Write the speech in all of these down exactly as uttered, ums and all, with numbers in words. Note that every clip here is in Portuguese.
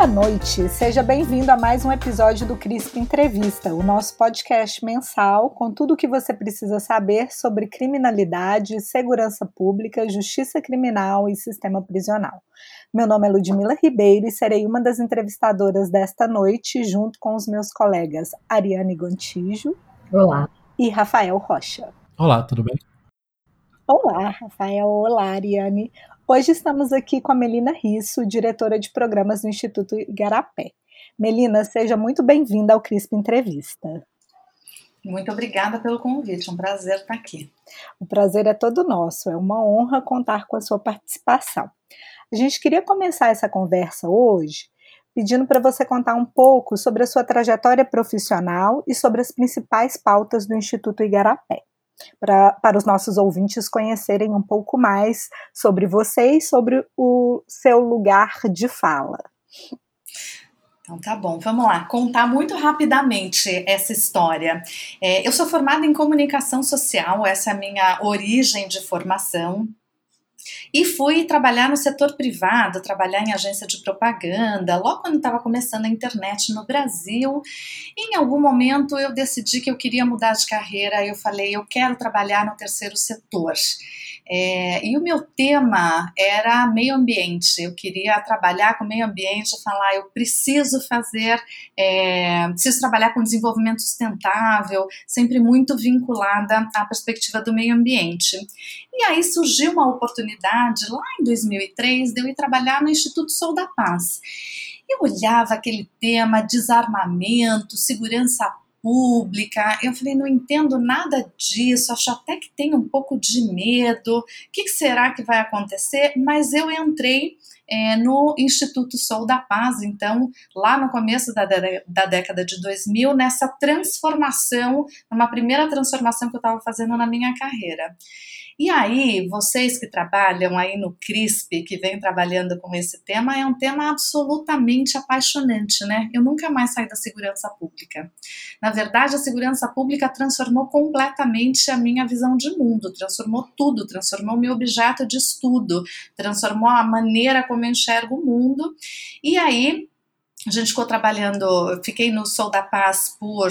Boa noite, seja bem-vindo a mais um episódio do C R I S P Entrevista, o nosso podcast mensal com tudo o que você precisa saber sobre criminalidade, segurança pública, justiça criminal e sistema prisional. Meu nome é Ludmila Ribeiro e serei uma das entrevistadoras desta noite, junto com os meus colegas Ariane Gontijo. Olá. E Rafael Rocha. Olá, tudo bem? Olá, Rafael. Olá, Ariane. Hoje estamos aqui com a Melina Risso, diretora de programas do Instituto Igarapé. Melina, seja muito bem-vinda ao C R I S P Entrevista. Muito obrigada pelo convite, é um prazer estar aqui. O prazer é todo nosso, é uma honra contar com a sua participação. A gente queria começar essa conversa hoje pedindo para você contar um pouco sobre a sua trajetória profissional e sobre as principais pautas do Instituto Igarapé. Pra, para os nossos ouvintes conhecerem um pouco mais sobre você e sobre o seu lugar de fala. Então tá bom, vamos lá, contar muito rapidamente essa história. É, eu sou formada em comunicação social, essa é a minha origem de formação. E fui trabalhar no setor privado, trabalhar em agência de propaganda, logo quando estava começando a internet no Brasil. Em algum momento eu decidi que eu queria mudar de carreira, eu falei, eu quero trabalhar no terceiro setor. É, e o meu tema era meio ambiente, eu queria trabalhar com meio ambiente, falar, eu preciso fazer, é, preciso trabalhar com desenvolvimento sustentável, sempre muito vinculada à perspectiva do meio ambiente. E aí surgiu uma oportunidade, lá em dois mil e três, de eu ir trabalhar no Instituto Sou da Paz. Eu olhava aquele tema, desarmamento, segurança pública, pública, eu falei, não entendo nada disso, acho até que tenho um pouco de medo, o que será que vai acontecer? Mas eu entrei é, no Instituto Sou da Paz, então, lá no começo da, da década de dois mil, nessa transformação, uma primeira transformação que eu estava fazendo na minha carreira. E aí, vocês que trabalham aí no C R I S P, que vem trabalhando com esse tema, é um tema absolutamente apaixonante, né? Eu nunca mais saí da segurança pública. Na verdade, a segurança pública transformou completamente a minha visão de mundo, transformou tudo, transformou meu objeto de estudo, transformou a maneira como eu enxergo o mundo. E aí, a gente ficou trabalhando, fiquei no Sou da Paz por...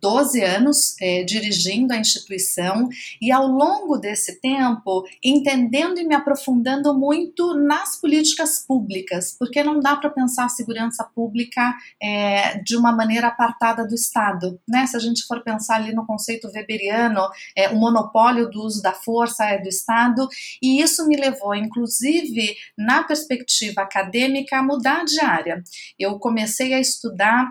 doze anos eh, dirigindo a instituição e ao longo desse tempo entendendo e me aprofundando muito nas políticas públicas, porque não dá para pensar a segurança pública eh, de uma maneira apartada do Estado, né? Se a gente for pensar ali no conceito weberiano, eh, o monopólio do uso da força é do Estado, e isso me levou, inclusive, na perspectiva acadêmica, a mudar de área. Eu comecei a estudar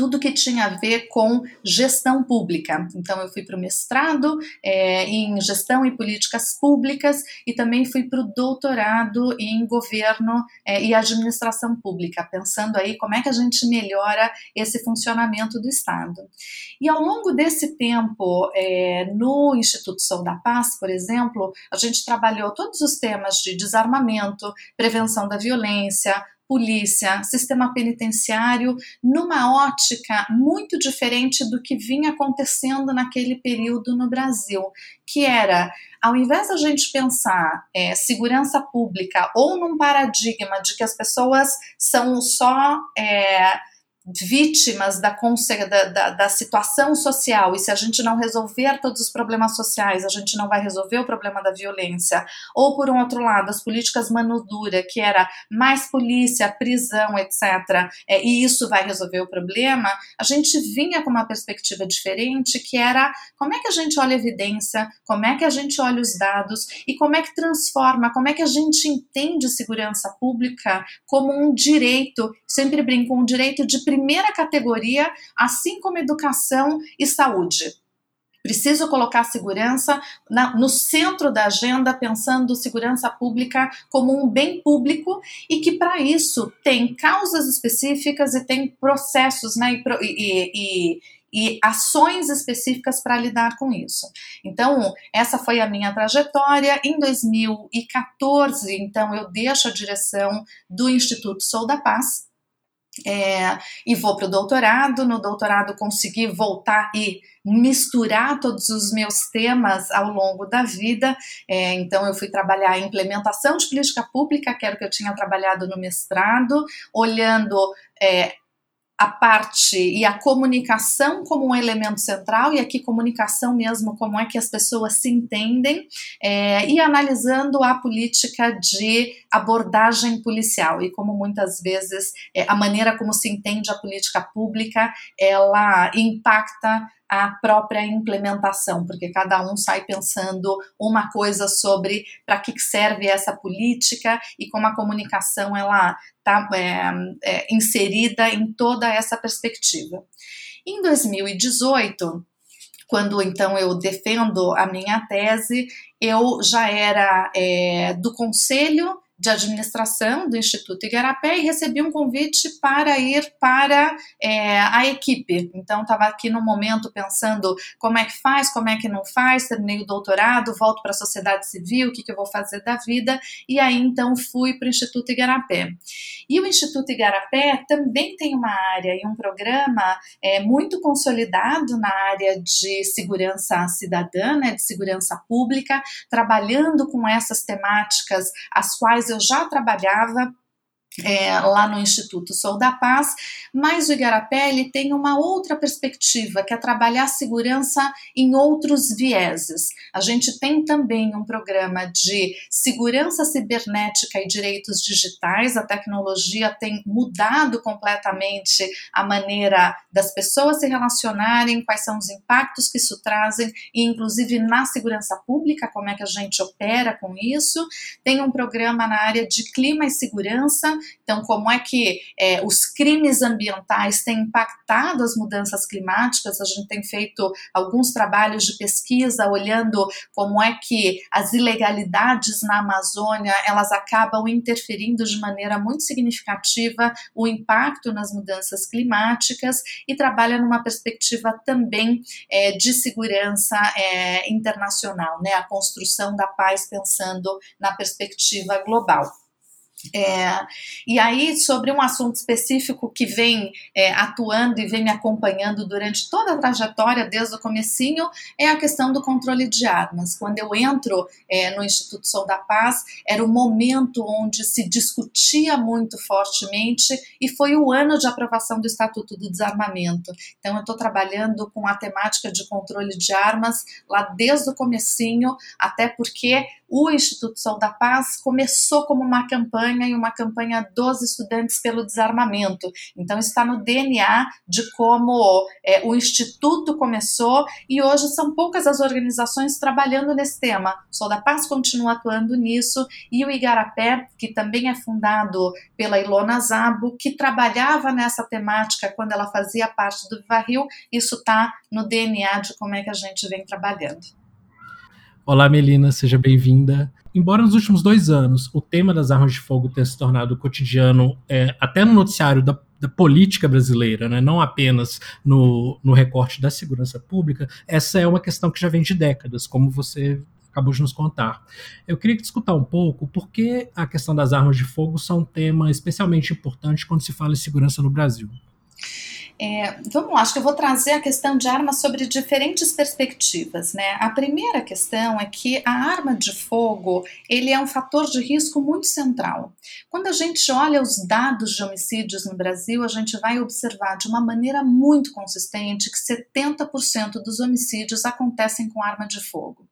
tudo que tinha a ver com gestão pública. Então, eu fui para o mestrado é, em gestão e políticas públicas e também fui para o doutorado em governo é, e administração pública, pensando aí como é que a gente melhora esse funcionamento do Estado. E ao longo desse tempo, é, no Instituto Sou da Paz, por exemplo, a gente trabalhou todos os temas de desarmamento, prevenção da violência, polícia, sistema penitenciário, numa ótica muito diferente do que vinha acontecendo naquele período no Brasil, que era, ao invés da gente pensar é, segurança pública ou num paradigma de que as pessoas são só... É, vítimas da, da, da situação social, e se a gente não resolver todos os problemas sociais, a gente não vai resolver o problema da violência. Ou, por um outro lado, as políticas mano dura, que era mais polícia, prisão, etcétera, é, e isso vai resolver o problema, a gente vinha com uma perspectiva diferente, que era como é que a gente olha a evidência, como é que a gente olha os dados, e como é que transforma, como é que a gente entende segurança pública como um direito, sempre brinco, um direito de primeira primeira categoria, assim como educação e saúde. Preciso colocar segurança na, no centro da agenda, pensando segurança pública como um bem público e que para isso tem causas específicas e tem processos, né, e, e, e ações específicas para lidar com isso. Então, essa foi a minha trajetória. Em dois mil e quatorze, então, eu deixo a direção do Instituto Sou da Paz É, e vou para o doutorado, no doutorado consegui voltar e misturar todos os meus temas ao longo da vida, é, então eu fui trabalhar a implementação de política pública, que era o que eu tinha trabalhado no mestrado, olhando é, a parte e a comunicação como um elemento central, e aqui comunicação mesmo, como é que as pessoas se entendem, é, e analisando a política de abordagem policial, e como muitas vezes é, a maneira como se entende a política pública, ela impacta a própria implementação, porque cada um sai pensando uma coisa sobre para que serve essa política e como a comunicação ela está é, é, inserida em toda essa perspectiva. Em dois mil e dezoito, quando então eu defendo a minha tese, eu já era é, do Conselho de Administração do Instituto Igarapé e recebi um convite para ir para é, a equipe. Então, estava aqui no momento pensando como é que faz, como é que não faz, terminei o doutorado, volto para a sociedade civil, o que, que eu vou fazer da vida, e aí então fui para o Instituto Igarapé. E o Instituto Igarapé também tem uma área e um programa é, muito consolidado na área de segurança cidadã, né, de segurança pública, trabalhando com essas temáticas, as quais eu já trabalhava é, lá no Instituto Sou da Paz, mas o Igarapé ele tem uma outra perspectiva, que é trabalhar segurança em outros vieses. A gente tem também um programa de segurança cibernética e direitos digitais, a tecnologia tem mudado completamente a maneira das pessoas se relacionarem, quais são os impactos que isso trazem, e inclusive na segurança pública, como é que a gente opera com isso. Tem um programa na área de clima e segurança, então como é que é, os crimes ambientais têm impactado as mudanças climáticas. A gente tem feito alguns trabalhos de pesquisa olhando como é que as ilegalidades na Amazônia, elas acabam interferindo de maneira muito significativa o impacto nas mudanças climáticas, e trabalha numa perspectiva também é, de segurança é, internacional, né? A construção da paz pensando na perspectiva global. É, e aí, sobre um assunto específico que vem é, atuando e vem me acompanhando durante toda a trajetória, desde o comecinho, é a questão do controle de armas. Quando eu entro é, no Instituto Sou da Paz, era o momento onde se discutia muito fortemente, e foi o ano de aprovação do Estatuto do Desarmamento. Então eu estou trabalhando com a temática de controle de armas lá desde o comecinho, até porque o Instituto Sou da Paz começou como uma campanha, e uma campanha dos estudantes pelo desarmamento. Então está no D N A de como é, o Instituto começou, e hoje são poucas as organizações trabalhando nesse tema. O Sou da Paz continua atuando nisso, e o Igarapé, que também é fundado pela Ilona Zabo, que trabalhava nessa temática quando ela fazia parte do Viva Rio, isso está no D N A de como é que a gente vem trabalhando. Olá, Melina, seja bem-vinda. Embora nos últimos dois anos o tema das armas de fogo tenha se tornado cotidiano, é, até no noticiário da, da política brasileira, né, não apenas no, no recorte da segurança pública, essa é uma questão que já vem de décadas, como você acabou de nos contar. Eu queria discutir um pouco por que a questão das armas de fogo são um tema especialmente importante quando se fala em segurança no Brasil. É, vamos lá, acho que eu vou trazer a questão de armas sobre diferentes perspectivas, né? A primeira questão é que a arma de fogo, ele é um fator de risco muito central. Quando a gente olha os dados de homicídios no Brasil, a gente vai observar de uma maneira muito consistente que setenta por cento dos homicídios acontecem com arma de fogo.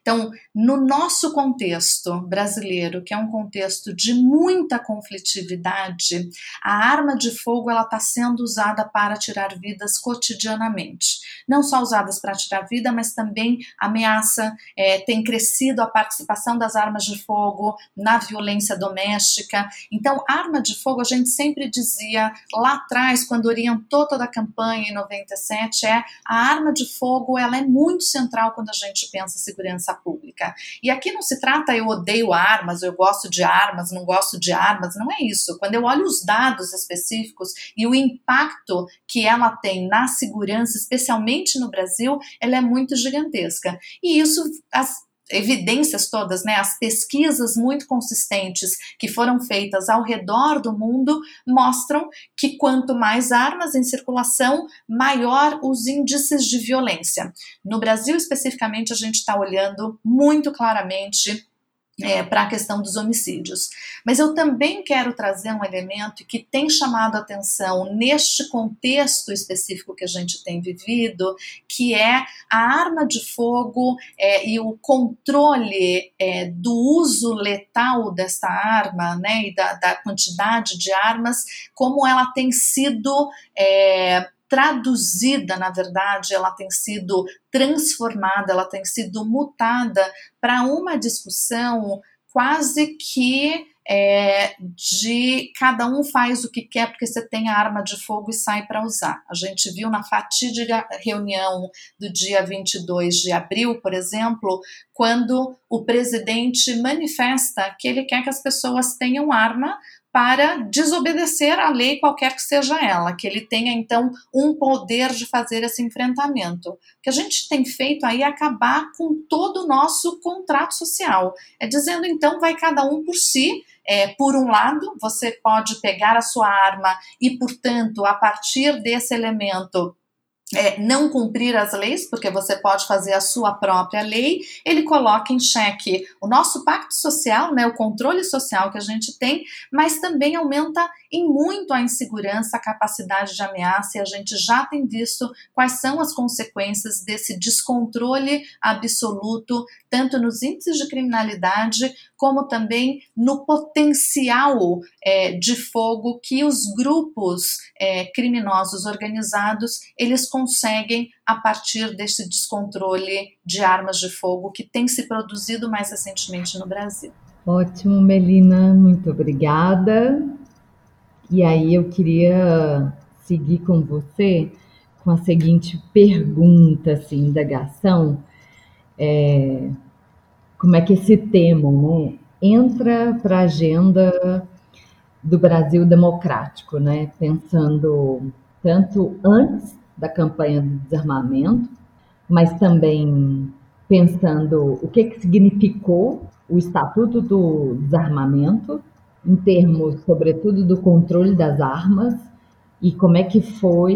Então, no nosso contexto brasileiro, que é um contexto de muita conflitividade, a arma de fogo ela está sendo usada para tirar vidas cotidianamente. Não só usadas para tirar vida, mas também ameaça, é, tem crescido a participação das armas de fogo na violência doméstica. Então, arma de fogo, a gente sempre dizia lá atrás, quando orientou toda a campanha em noventa e sete, é a arma de fogo, ela é muito central quando a gente pensa em segurança pública. E aqui não se trata eu odeio armas, eu gosto de armas, não gosto de armas, não é isso. Quando eu olho os dados específicos e o impacto que ela tem na segurança, especialmente no Brasil, ela é muito gigantesca. E isso as evidências todas, né, as pesquisas muito consistentes que foram feitas ao redor do mundo mostram que quanto mais armas em circulação, maior os índices de violência. No Brasil, especificamente, a gente está olhando muito claramente É, para a questão dos homicídios. Mas eu também quero trazer um elemento que tem chamado a atenção neste contexto específico que a gente tem vivido, que é a arma de fogo é, e o controle é, do uso letal desta arma, né, e da, da quantidade de armas, como ela tem sido é, traduzida, na verdade, ela tem sido transformada, ela tem sido mutada para uma discussão quase que é, de cada um faz o que quer porque você tem a arma de fogo e sai para usar. A gente viu na fatídica reunião do dia vinte e dois de abril, por exemplo, quando o presidente manifesta que ele quer que as pessoas tenham arma para desobedecer a lei, qualquer que seja ela, que ele tenha, então, um poder de fazer esse enfrentamento. O que a gente tem feito aí é acabar com todo o nosso contrato social. É dizendo, então, vai cada um por si. É, por um lado, você pode pegar a sua arma e, portanto, a partir desse elemento, É, não cumprir as leis, porque você pode fazer a sua própria lei. Ele coloca em xeque o nosso pacto social, né, o controle social que a gente tem, mas também aumenta em muito a insegurança, a capacidade de ameaça, e a gente já tem visto quais são as consequências desse descontrole absoluto, tanto nos índices de criminalidade, como também no potencial é, de fogo que os grupos é, criminosos organizados, eles conseguem a partir desse descontrole de armas de fogo que tem se produzido mais recentemente no Brasil. Ótimo, Melina, muito obrigada. E aí eu queria seguir com você com a seguinte pergunta, assim, indagação. É, como é que esse tema, né, entra para a agenda do Brasil democrático, né, pensando tanto antes da campanha do desarmamento, mas também pensando o que, que significou o Estatuto do Desarmamento, em termos, sobretudo, do controle das armas, e como é que foi,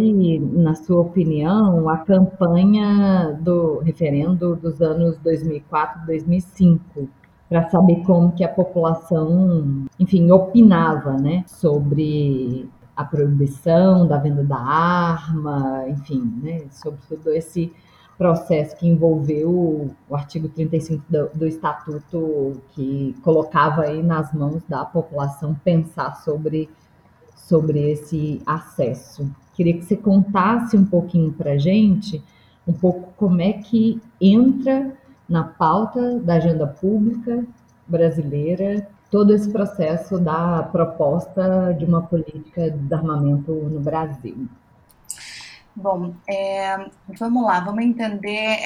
na sua opinião, a campanha do referendo dos anos dois mil e quatro, dois mil e cinco, para saber como que a população, enfim, opinava, né, sobre a proibição da venda da arma, enfim, né, sobre todo esse processo que envolveu o artigo trinta e cinco do, do Estatuto, que colocava aí nas mãos da população pensar sobre, sobre esse acesso. Queria que você contasse um pouquinho para a gente, um pouco como é que entra na pauta da agenda pública brasileira todo esse processo da proposta de uma política de desarmamento no Brasil. Bom, é, vamos lá, vamos entender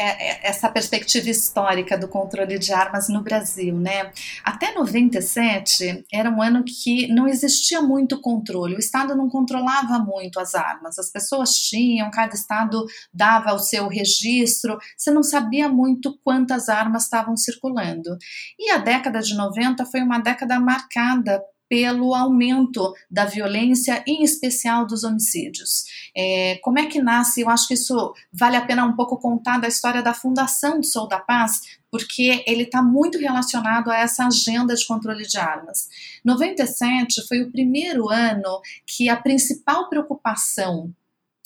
essa perspectiva histórica do controle de armas no Brasil, né? Até noventa e sete era um ano que não existia muito controle, o Estado não controlava muito as armas, as pessoas tinham, cada Estado dava o seu registro, você não sabia muito quantas armas estavam circulando. E a década de noventa foi uma década marcada pelo aumento da violência, em especial dos homicídios. É, como é que nasce? Eu acho que isso vale a pena um pouco contar da história da fundação do Sou da Paz, porque ele está muito relacionado a essa agenda de controle de armas. noventa e sete foi o primeiro ano que a principal preocupação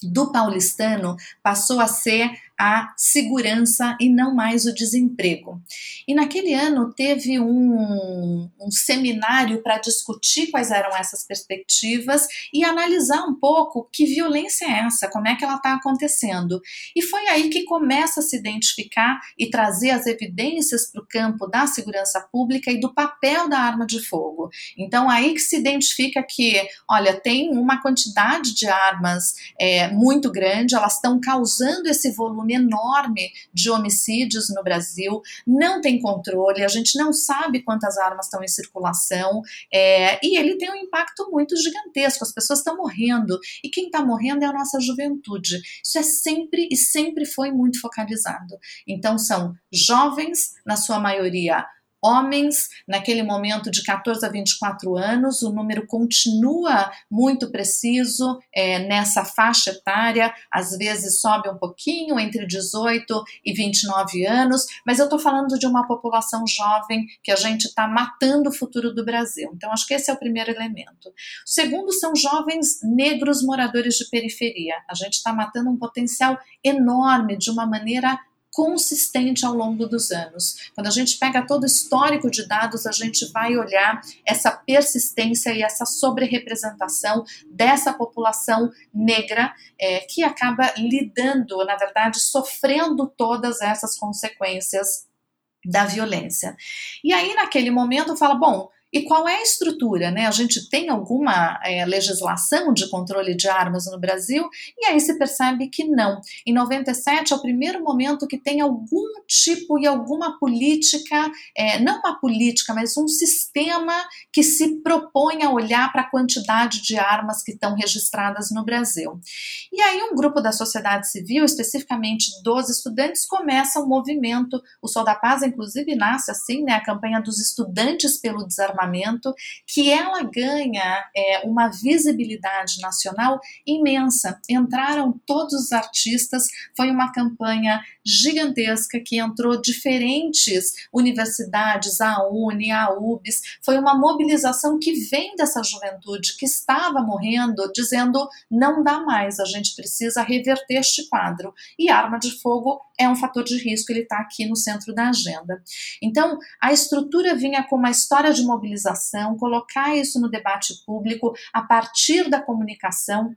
do paulistano passou a ser a segurança e não mais o desemprego. E naquele ano teve um, um seminário para discutir quais eram essas perspectivas e analisar um pouco que violência é essa, como é que ela está acontecendo. E foi aí que começa a se identificar e trazer as evidências para o campo da segurança pública e do papel da arma de fogo. Então aí que se identifica que, olha, tem uma quantidade de armas é, muito grande, elas estão causando esse volume enorme de homicídios no Brasil, não tem controle, a gente não sabe quantas armas estão em circulação, é, e ele tem um impacto muito gigantesco, as pessoas estão morrendo, e quem está morrendo é a nossa juventude, isso é sempre e sempre foi muito focalizado, então são jovens, na sua maioria homens, naquele momento de quatorze a vinte e quatro anos, o número continua muito preciso é, nessa faixa etária, às vezes sobe um pouquinho entre dezoito e vinte e nove anos, mas eu estou falando de uma população jovem que a gente está matando o futuro do Brasil, então acho que esse é o primeiro elemento. O segundo são jovens negros moradores de periferia, a gente está matando um potencial enorme de uma maneira consistente ao longo dos anos. Quando a gente pega todo o histórico de dados, a gente vai olhar essa persistência e essa sobre-representação dessa população negra é, que acaba lidando, na verdade, sofrendo todas essas consequências da violência. E aí, naquele momento, fala, bom, e qual é a estrutura, né? A gente tem alguma é, legislação de controle de armas no Brasil? E aí se percebe que não. Em noventa e sete é o primeiro momento que tem algum tipo e alguma política, é, não uma política, mas um sistema que se propõe a olhar para a quantidade de armas que estão registradas no Brasil. E aí um grupo da sociedade civil, especificamente doze estudantes, começa um movimento, o Sou da Paz inclusive nasce assim, né? A campanha dos estudantes pelo desarmamento, que ela ganha é, uma visibilidade nacional imensa. Entraram todos os artistas, foi uma campanha gigantesca que entrou diferentes universidades, a UNE, a U B S, foi uma mobilização que vem dessa juventude que estava morrendo, dizendo não dá mais, a gente precisa reverter este quadro. E arma de fogo é um fator de risco, ele está aqui no centro da agenda. Então, a estrutura vinha com uma história de mobilização, colocar isso no debate público a partir da comunicação.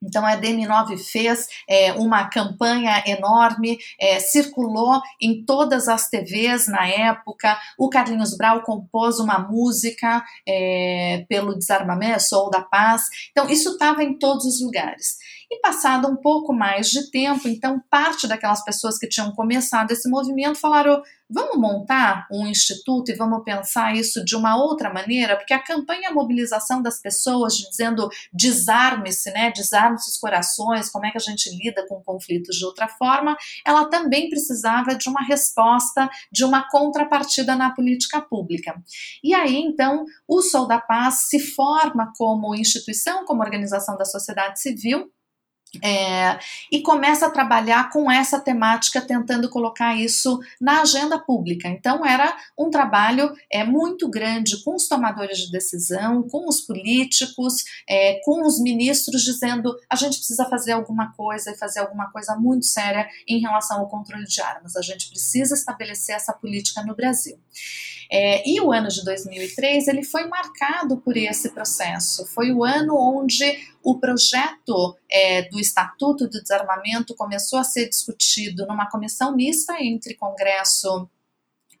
Então a D M nove fez é, uma campanha enorme, é, circulou em todas as T Vs na época, o Carlinhos Brau compôs uma música é, pelo desarmamento, Sou da Paz, então isso estava em todos os lugares. E passado um pouco mais de tempo, então parte daquelas pessoas que tinham começado esse movimento falaram, vamos montar um instituto e vamos pensar isso de uma outra maneira, porque a campanha, a mobilização das pessoas dizendo desarme-se, né, desarme-se os corações, como é que a gente lida com conflitos de outra forma, ela também precisava de uma resposta, de uma contrapartida na política pública. E aí, então, o Sou da Paz se forma como instituição, como organização da sociedade civil, É, e começa a trabalhar com essa temática, tentando colocar isso na agenda pública. Então era um trabalho é, muito grande com os tomadores de decisão, com os políticos, é, com os ministros, dizendo a gente precisa fazer alguma coisa e fazer alguma coisa muito séria em relação ao controle de armas, a gente precisa estabelecer essa política no Brasil. É, e o ano de dois mil e três ele foi marcado por esse processo, foi o ano onde o projeto é, do Estatuto do Desarmamento começou a ser discutido numa comissão mista entre Congresso,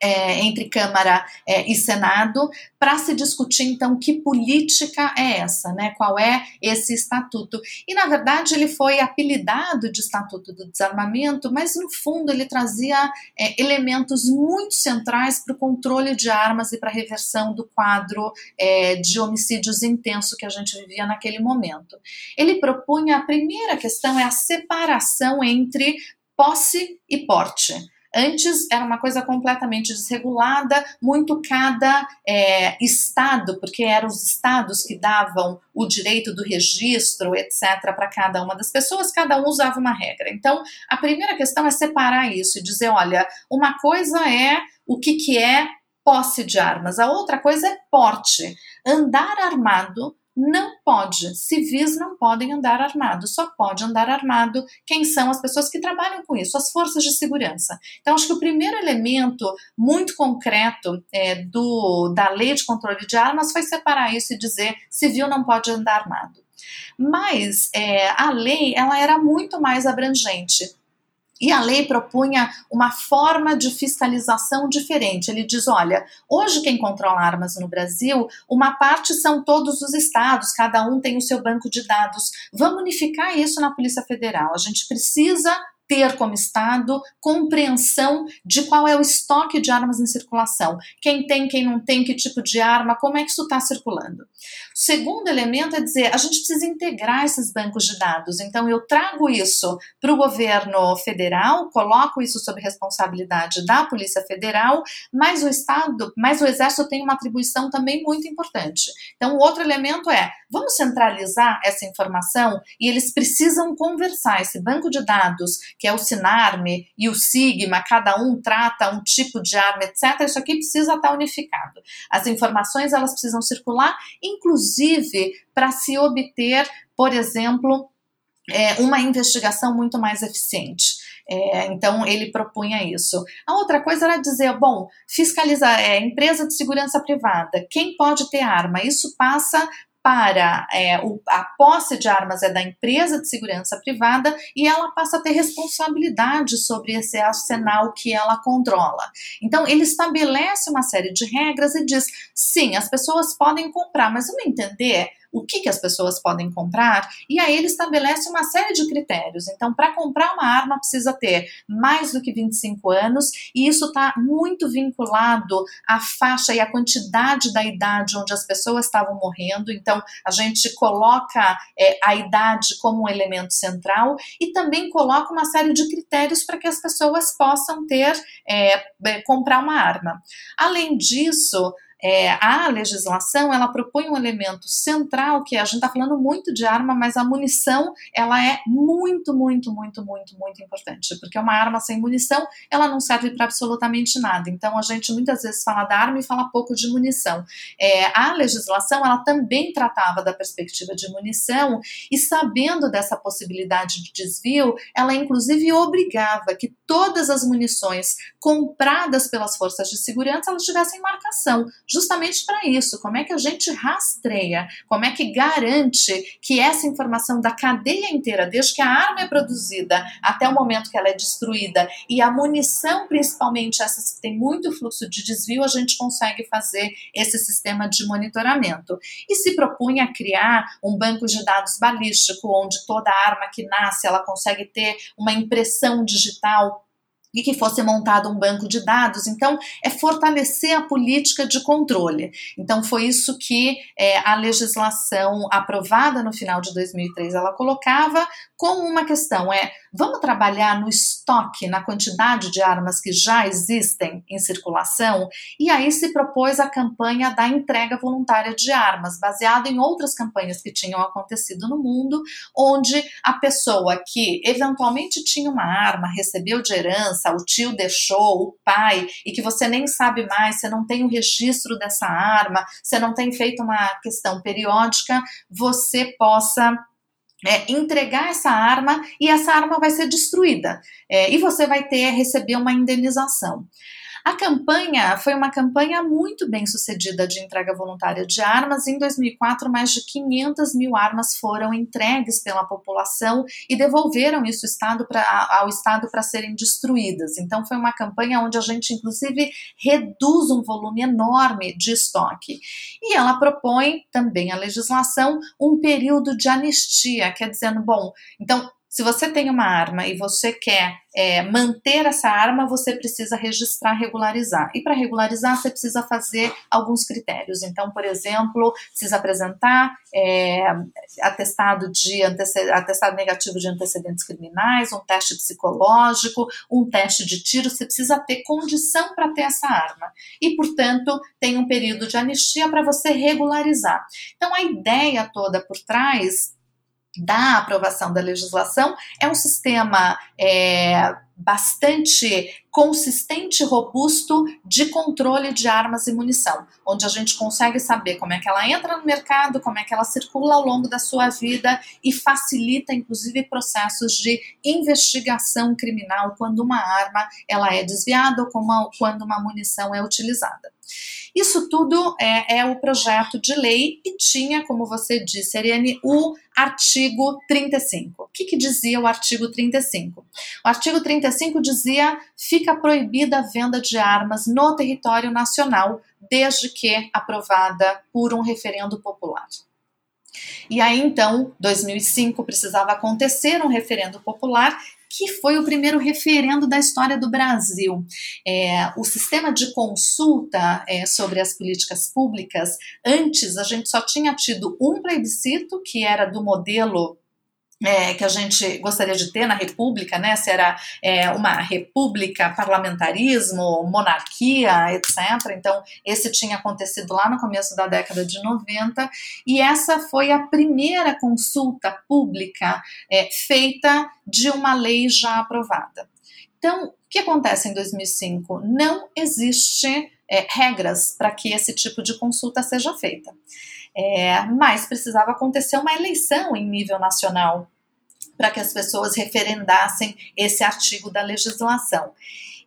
é, entre Câmara é, e Senado, para se discutir então que política é essa, né? Qual é esse estatuto. E na verdade ele foi apelidado de Estatuto do Desarmamento, mas no fundo ele trazia é, elementos muito centrais para o controle de armas e para a reversão do quadro é, de homicídios intenso que a gente vivia naquele momento. Ele propunha, a primeira questão é a separação entre posse e porte. Antes era uma coisa completamente desregulada, muito cada é, estado, porque eram os estados que davam o direito do registro, etcétera, para cada uma das pessoas, cada um usava uma regra. Então, a primeira questão é separar isso e dizer, olha, uma coisa é o que, que é posse de armas, a outra coisa é porte. Andar armado não pode, civis não podem andar armado, só pode andar armado quem são as pessoas que trabalham com isso, as forças de segurança. Então acho que o primeiro elemento muito concreto é, do, da lei de controle de armas foi separar isso e dizer civil não pode andar armado. Mas é, a lei ela era muito mais abrangente. E a lei propunha uma forma de fiscalização diferente. Ele diz, olha, hoje quem controla armas no Brasil, uma parte são todos os estados, cada um tem o seu banco de dados. Vamos unificar isso na Polícia Federal. A gente precisa ter como Estado compreensão de qual é o estoque de armas em circulação, quem tem, quem não tem, que tipo de arma, como é que isso está circulando. O segundo elemento é dizer, a gente precisa integrar esses bancos de dados, então eu trago isso para o governo federal, coloco isso sob responsabilidade da Polícia Federal, mas o Estado, mas o Exército tem uma atribuição também muito importante. Então o outro elemento é, vamos centralizar essa informação e eles precisam conversar, esse banco de dados, que é o SINARME e o SIGMA, cada um trata um tipo de arma, etcétera. Isso aqui precisa estar unificado. As informações elas precisam circular, inclusive para se obter, por exemplo, é, uma investigação muito mais eficiente. É, então ele propunha isso. A outra coisa era dizer, bom, fiscalizar, é, empresa de segurança privada, quem pode ter arma? Isso passa para é, o, a posse de armas é da empresa de segurança privada e ela passa a ter responsabilidade sobre esse arsenal que ela controla. Então ele estabelece uma série de regras e diz, sim, as pessoas podem comprar, mas vamos entender o que, que as pessoas podem comprar, e aí ele estabelece uma série de critérios. Então, para comprar uma arma, precisa ter mais do que vinte e cinco anos, e isso está muito vinculado à faixa e à quantidade da idade onde as pessoas estavam morrendo. Então, a gente coloca é, a idade como um elemento central, e também coloca uma série de critérios para que as pessoas possam ter, é, comprar uma arma. Além disso, É, a legislação, ela propõe um elemento central, que a gente está falando muito de arma, mas a munição, ela é muito, muito, muito, muito, muito importante, porque uma arma sem munição, ela não serve para absolutamente nada. Então, a gente muitas vezes fala da arma e fala pouco de munição. É, a legislação, ela também tratava da perspectiva de munição, e sabendo dessa possibilidade de desvio, ela inclusive obrigava que todas as munições compradas pelas forças de segurança, elas tivessem marcação, justamente para isso, como é que a gente rastreia, como é que garante que essa informação da cadeia inteira, desde que a arma é produzida até o momento que ela é destruída, e a munição, principalmente essas que tem muito fluxo de desvio, a gente consegue fazer esse sistema de monitoramento. E se propunha criar um banco de dados balístico, onde toda arma que nasce, ela consegue ter uma impressão digital e que fosse montado um banco de dados. Então, é fortalecer a política de controle. Então, foi isso que é, a legislação aprovada no final de dois mil e três, ela colocava com uma questão, é, vamos trabalhar no estoque, na quantidade de armas que já existem em circulação? E aí se propôs a campanha da entrega voluntária de armas, baseada em outras campanhas que tinham acontecido no mundo, onde a pessoa que eventualmente tinha uma arma, recebeu de herança, o tio deixou, o pai, e que você nem sabe mais, você não tem o registro dessa arma, você não tem feito uma questão periódica, você possa é, entregar essa arma e essa arma vai ser destruída, é, e você vai ter, receber uma indenização. A campanha foi uma campanha muito bem sucedida de entrega voluntária de armas. Em dois mil e quatro, mais de quinhentas mil armas foram entregues pela população e devolveram isso ao Estado pra, ao Estado para serem destruídas. Então foi uma campanha onde a gente inclusive reduz um volume enorme de estoque. E ela propõe também a legislação um período de anistia, quer dizendo, bom, então se você tem uma arma e você quer é, manter essa arma, você precisa registrar, regularizar. E para regularizar, você precisa fazer alguns critérios. Então, por exemplo, precisa apresentar é, atestado, de anteced... atestado negativo de antecedentes criminais, um teste psicológico, um teste de tiro. Você precisa ter condição para ter essa arma. E, portanto, tem um período de anistia para você regularizar. Então, a ideia toda por trás da aprovação da legislação é um sistema é, bastante consistente e robusto de controle de armas e munição, onde a gente consegue saber como é que ela entra no mercado, como é que ela circula ao longo da sua vida e facilita, inclusive, processos de investigação criminal quando uma arma ela é desviada ou quando uma munição é utilizada. Isso tudo é, é o projeto de lei e tinha, como você disse, Ariane, o artigo trinta e cinco. O que, que dizia o artigo trinta e cinco? O artigo trinta e cinco setenta e cinco dizia: fica proibida a venda de armas no território nacional, desde que aprovada por um referendo popular. E aí então, dois mil e cinco, precisava acontecer um referendo popular, que foi o primeiro referendo da história do Brasil. É, o sistema de consulta é, sobre as políticas públicas, antes a gente só tinha tido um plebiscito, que era do modelo É, que a gente gostaria de ter na república, né, se era é, uma república, parlamentarismo, monarquia, etcétera. Então, esse tinha acontecido lá no começo da década de noventa, e essa foi a primeira consulta pública é, feita de uma lei já aprovada. Então, o que acontece em dois mil e cinco? Não existe é, regras para que esse tipo de consulta seja feita. É, mas precisava acontecer uma eleição em nível nacional para que as pessoas referendassem esse artigo da legislação.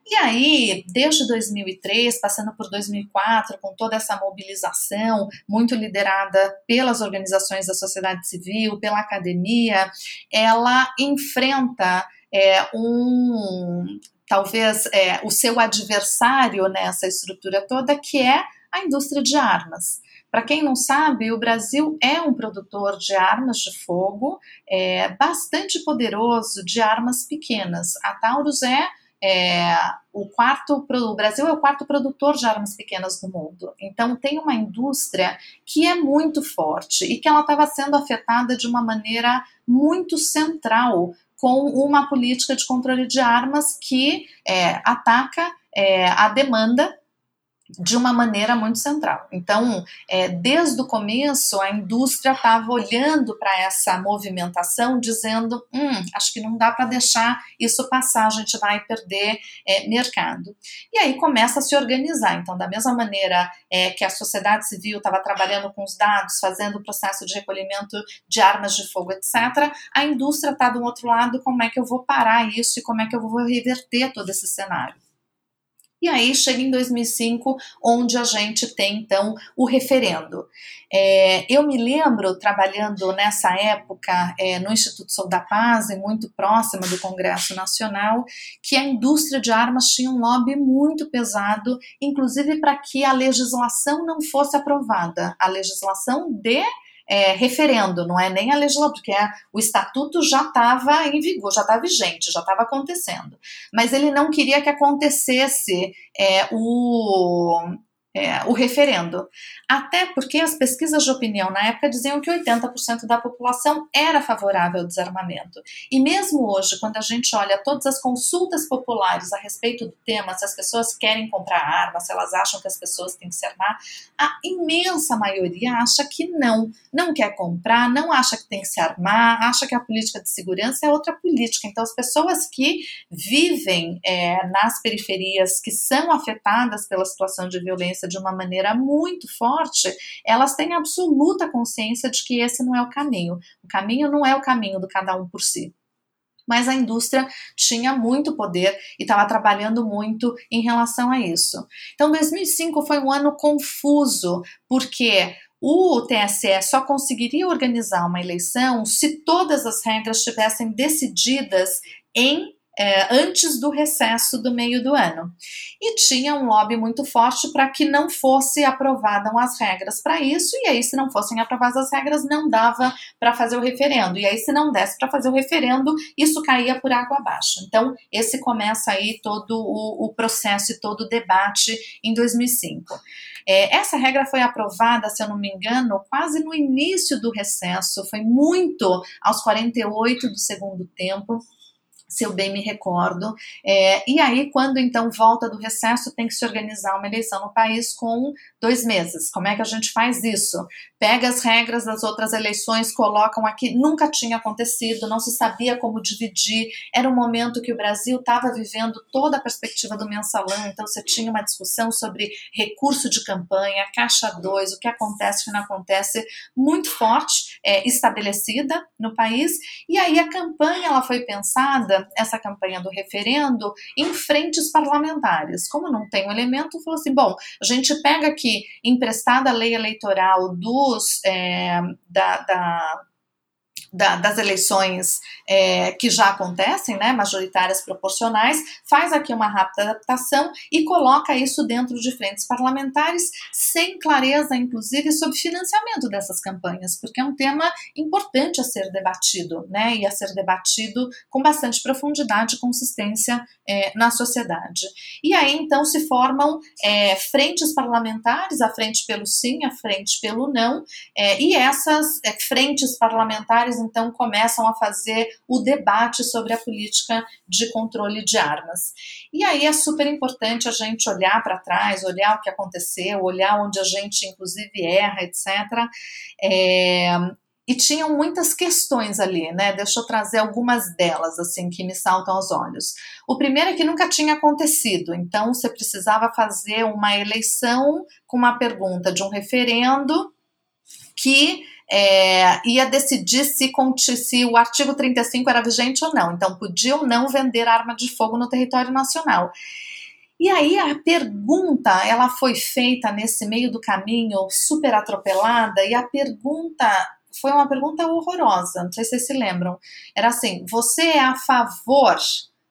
E aí, desde dois mil e três, passando por dois mil e quatro, com toda essa mobilização, muito liderada pelas organizações da sociedade civil, pela academia, ela enfrenta é, um, talvez é, o seu adversário nessa estrutura toda, que é a indústria de armas. Para quem não sabe, o Brasil é um produtor de armas de fogo é, bastante poderoso, de armas pequenas. A Taurus é, é o quarto, o Brasil é o quarto produtor de armas pequenas do mundo. Então tem uma indústria que é muito forte e que ela estava sendo afetada de uma maneira muito central com uma política de controle de armas que é, ataca é, a demanda de uma maneira muito central. Então, é, desde o começo, a indústria estava olhando para essa movimentação, dizendo, hum, acho que não dá para deixar isso passar, a gente vai perder é, mercado. E aí começa a se organizar. Então, da mesma maneira é, que a sociedade civil estava trabalhando com os dados, fazendo o processo de recolhimento de armas de fogo, etcétera, a indústria está do outro lado, como é que eu vou parar isso e como é que eu vou reverter todo esse cenário? E aí chega em dois mil e cinco, onde a gente tem, então, o referendo. É, eu me lembro, trabalhando nessa época é, no Instituto Sou da Paz, e muito próxima do Congresso Nacional, que a indústria de armas tinha um lobby muito pesado, inclusive para que a legislação não fosse aprovada. A legislação de... É, referendo, não é nem a legislação, porque é, o estatuto já estava em vigor, já estava vigente, já estava acontecendo, mas ele não queria que acontecesse é, o, é, o referendo, até porque as pesquisas de opinião na época diziam que oitenta por cento da população era favorável ao desarmamento, e mesmo hoje, quando a gente olha todas as consultas populares a respeito do tema, se as pessoas querem comprar arma, se elas acham que as pessoas têm que se armar, a imensa maioria acha que não, não quer comprar, não acha que tem que se armar, acha que a política de segurança é outra política. Então, as pessoas que vivem é, nas periferias, que são afetadas pela situação de violência de uma maneira muito forte, elas têm absoluta consciência de que esse não é o caminho. O caminho não é o caminho do cada um por si. Mas a indústria tinha muito poder e estava trabalhando muito em relação a isso. Então, dois mil e cinco foi um ano confuso, porque o T S E só conseguiria organizar uma eleição se todas as regras estivessem decididas em É, antes do recesso do meio do ano. E tinha um lobby muito forte para que não fosse aprovadas as regras para isso, e aí se não fossem aprovadas as regras, não dava para fazer o referendo. E aí se não desse para fazer o referendo, isso caía por água abaixo. Então, esse começa aí todo o, o processo e todo o debate em dois mil e cinco. É, essa regra foi aprovada, se eu não me engano, quase no início do recesso, foi muito aos quarenta e oito do segundo tempo, se eu bem me recordo, é, e aí quando então volta do recesso tem que se organizar uma eleição no país com dois meses. Como é que a gente faz isso? Pega as regras das outras eleições, colocam aqui, nunca tinha acontecido, não se sabia como dividir, era um momento que o Brasil estava vivendo toda a perspectiva do Mensalão, então você tinha uma discussão sobre recurso de campanha, Caixa dois, o que acontece, o que não acontece, muito forte, é, estabelecida no país, e aí a campanha ela foi pensada, essa campanha do referendo, em frentes parlamentares. Como não tem um elemento, falou assim, bom, a gente pega aqui emprestada a lei eleitoral dos, é, da, da, da, das eleições é, que já acontecem, né, majoritárias proporcionais, faz aqui uma rápida adaptação e coloca isso dentro de frentes parlamentares, sem clareza, inclusive, sobre financiamento dessas campanhas, porque é um tema importante a ser debatido, né, e a ser debatido com bastante profundidade e consistência é, na sociedade. E aí, então, se formam é, frentes parlamentares, a frente pelo sim, a frente pelo não, é, e essas é, frentes parlamentares, então, começam a fazer o debate sobre a política de controle de armas. E aí é super importante a gente olhar para trás, olhar o que aconteceu, olhar onde a gente, inclusive, erra, etcétera. É... E tinham muitas questões ali, né? Deixa eu trazer algumas delas, assim, que me saltam aos olhos. O primeiro é que nunca tinha acontecido, então você precisava fazer uma eleição com uma pergunta de um referendo que é, ia decidir se, se o artigo trinta e cinco era vigente ou não. Então, podia ou não vender arma de fogo no território nacional. E aí a pergunta, ela foi feita nesse meio do caminho, super atropelada, e a pergunta... foi uma pergunta horrorosa, não sei se vocês se lembram. Era assim, você é a favor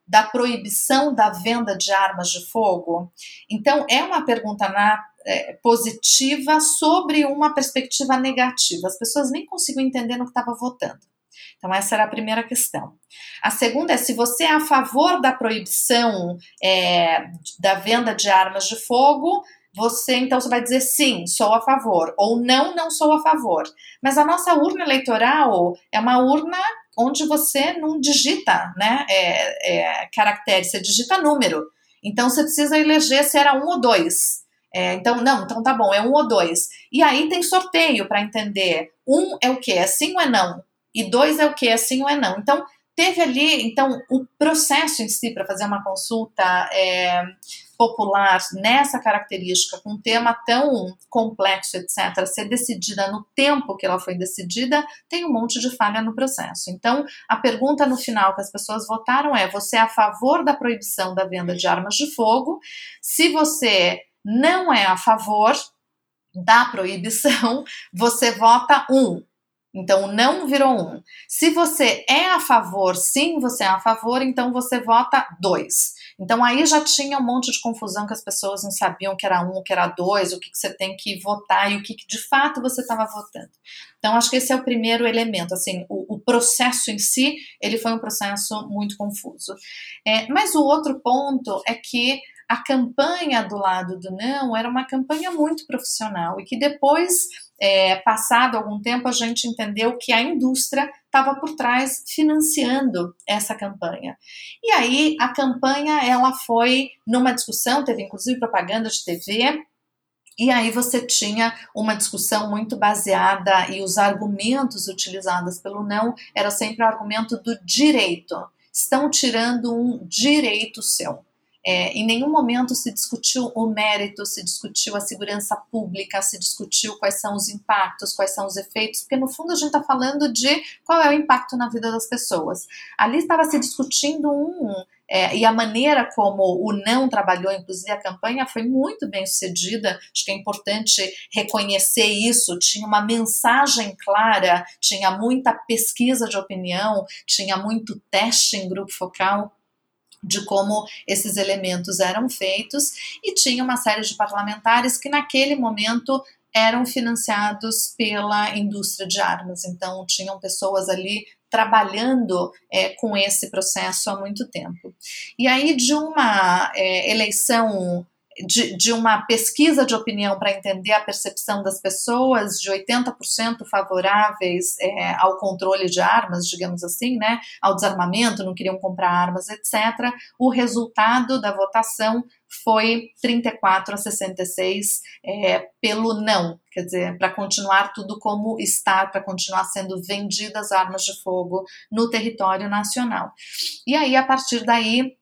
da proibição da venda de armas de fogo? Então, é uma pergunta na, é, positiva sobre uma perspectiva negativa. As pessoas nem conseguiam entender no que estava votando. Então, essa era a primeira questão. A segunda é se você é a favor da proibição é, da venda de armas de fogo... Você, então, você vai dizer sim, sou a favor, ou não, não sou a favor. Mas a nossa urna eleitoral é uma urna onde você não digita, né, é, é, caracteres, você digita número. Então, você precisa eleger se era um ou dois. É, então, não, então tá bom, é um ou dois. E aí tem sorteio para entender. Um é o quê? É sim ou é não? E dois é o quê? É sim ou é não? Então, teve ali, então, o processo em si para fazer uma consulta... É, popular, nessa característica, com um tema tão complexo, etcétera, ser decidida no tempo que ela foi decidida, tem um monte de falha no processo. Então, a pergunta no final que as pessoas votaram é: você é a favor da proibição da venda de armas de fogo? Se você não é a favor da proibição, você vota um. Então, não virou um. Se você é a favor, sim, você é a favor, então você vota dois. Então, aí já tinha um monte de confusão que as pessoas não sabiam que era um, o que era dois, o que, que você tem que votar e o que, que de fato você estava votando. Então, acho que esse é o primeiro elemento. Assim, o, o processo em si, ele foi um processo muito confuso. É, mas o outro ponto é que a campanha do lado do não era uma campanha muito profissional e que depois, é, passado algum tempo, a gente entendeu que a indústria estava por trás financiando essa campanha. E aí a campanha, ela foi numa discussão, teve inclusive propaganda de T V, e aí você tinha uma discussão muito baseada e os argumentos utilizados pelo não era sempre o argumento do direito. Estão tirando um direito seu. É, em nenhum momento se discutiu o mérito, se discutiu a segurança pública, se discutiu quais são os impactos, quais são os efeitos, porque no fundo a gente está falando de qual é o impacto na vida das pessoas. Ali estava se discutindo um... É, e a maneira como o não trabalhou, inclusive a campanha, foi muito bem sucedida. Acho que é importante reconhecer isso. Tinha uma mensagem clara, tinha muita pesquisa de opinião, tinha muito teste em grupo focal de como esses elementos eram feitos, e tinha uma série de parlamentares que naquele momento eram financiados pela indústria de armas, então tinham pessoas ali trabalhando é, com esse processo há muito tempo. E aí de uma é, eleição, de, de uma pesquisa de opinião para entender a percepção das pessoas, de oitenta por cento favoráveis é, ao controle de armas, digamos assim, né, ao desarmamento, não queriam comprar armas, etcétera, o resultado da votação foi trinta e quatro a sessenta e seis é, pelo não, quer dizer, para continuar tudo como está, para continuar sendo vendidas armas de fogo no território nacional. E aí, a partir daí,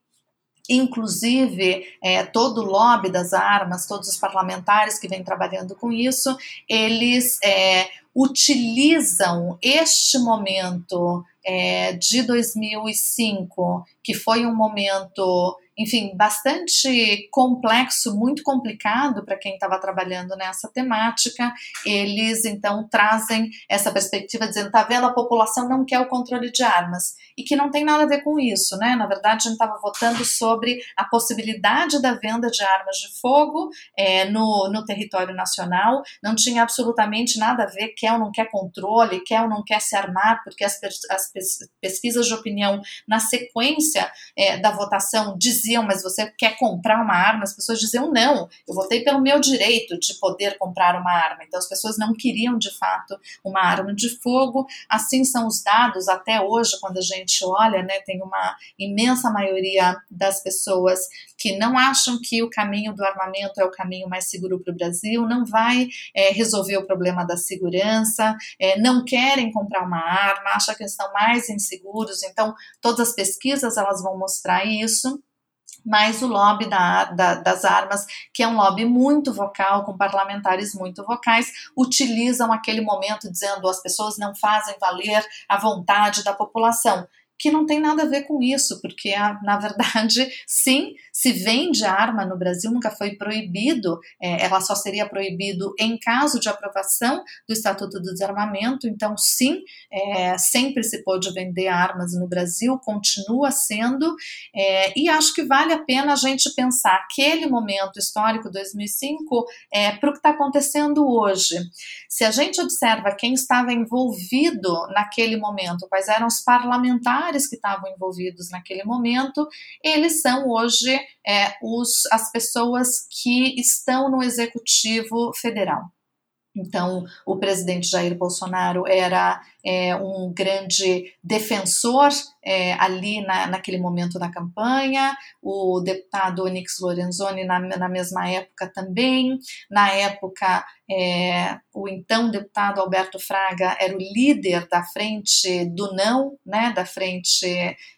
inclusive, é, todo o lobby das armas, todos os parlamentares que vêm trabalhando com isso, eles... É, utilizam este momento é, de dois mil e cinco, que foi um momento, enfim, bastante complexo, muito complicado para quem estava trabalhando nessa temática. Eles, então, trazem essa perspectiva dizendo, tá vendo, a população não quer o controle de armas, e que não tem nada a ver com isso, né? Na verdade, a gente estava votando sobre a possibilidade da venda de armas de fogo é, no, no território nacional, não tinha absolutamente nada a ver quer ou não quer controle, quer ou não quer se armar, porque as, as pesquisas de opinião na sequência é, da votação diziam, mas você quer comprar uma arma? As pessoas diziam, não, eu votei pelo meu direito de poder comprar uma arma. Então as pessoas não queriam de fato uma arma de fogo. Assim são os dados até hoje, quando a gente olha, né, tem uma imensa maioria das pessoas que não acham que o caminho do armamento é o caminho mais seguro para o Brasil, não vai é, resolver o problema da segurança, é, não querem comprar uma arma, acham que estão mais inseguros. Então todas as pesquisas elas vão mostrar isso. Mas o lobby da, da, das armas, que é um lobby muito vocal, com parlamentares muito vocais, utilizam aquele momento dizendo as pessoas não fazem valer a vontade da população, que não tem nada a ver com isso, porque, na verdade, sim, se vende arma no Brasil, nunca foi proibido, é, ela só seria proibido em caso de aprovação do Estatuto do Desarmamento. Então, sim, é, sempre se pôde vender armas no Brasil, continua sendo, é, e acho que vale a pena a gente pensar aquele momento histórico, dois mil e cinco, é, para o que está acontecendo hoje. Se a gente observa quem estava envolvido naquele momento, quais eram os parlamentares que estavam envolvidos naquele momento, eles são hoje é, os, as pessoas que estão no Executivo Federal. Então, o presidente Jair Bolsonaro era é, um grande defensor é, ali na, naquele momento da campanha, o deputado Onyx Lorenzoni na, na mesma época também, na época é, o então deputado Alberto Fraga era o líder da frente do não, né, da frente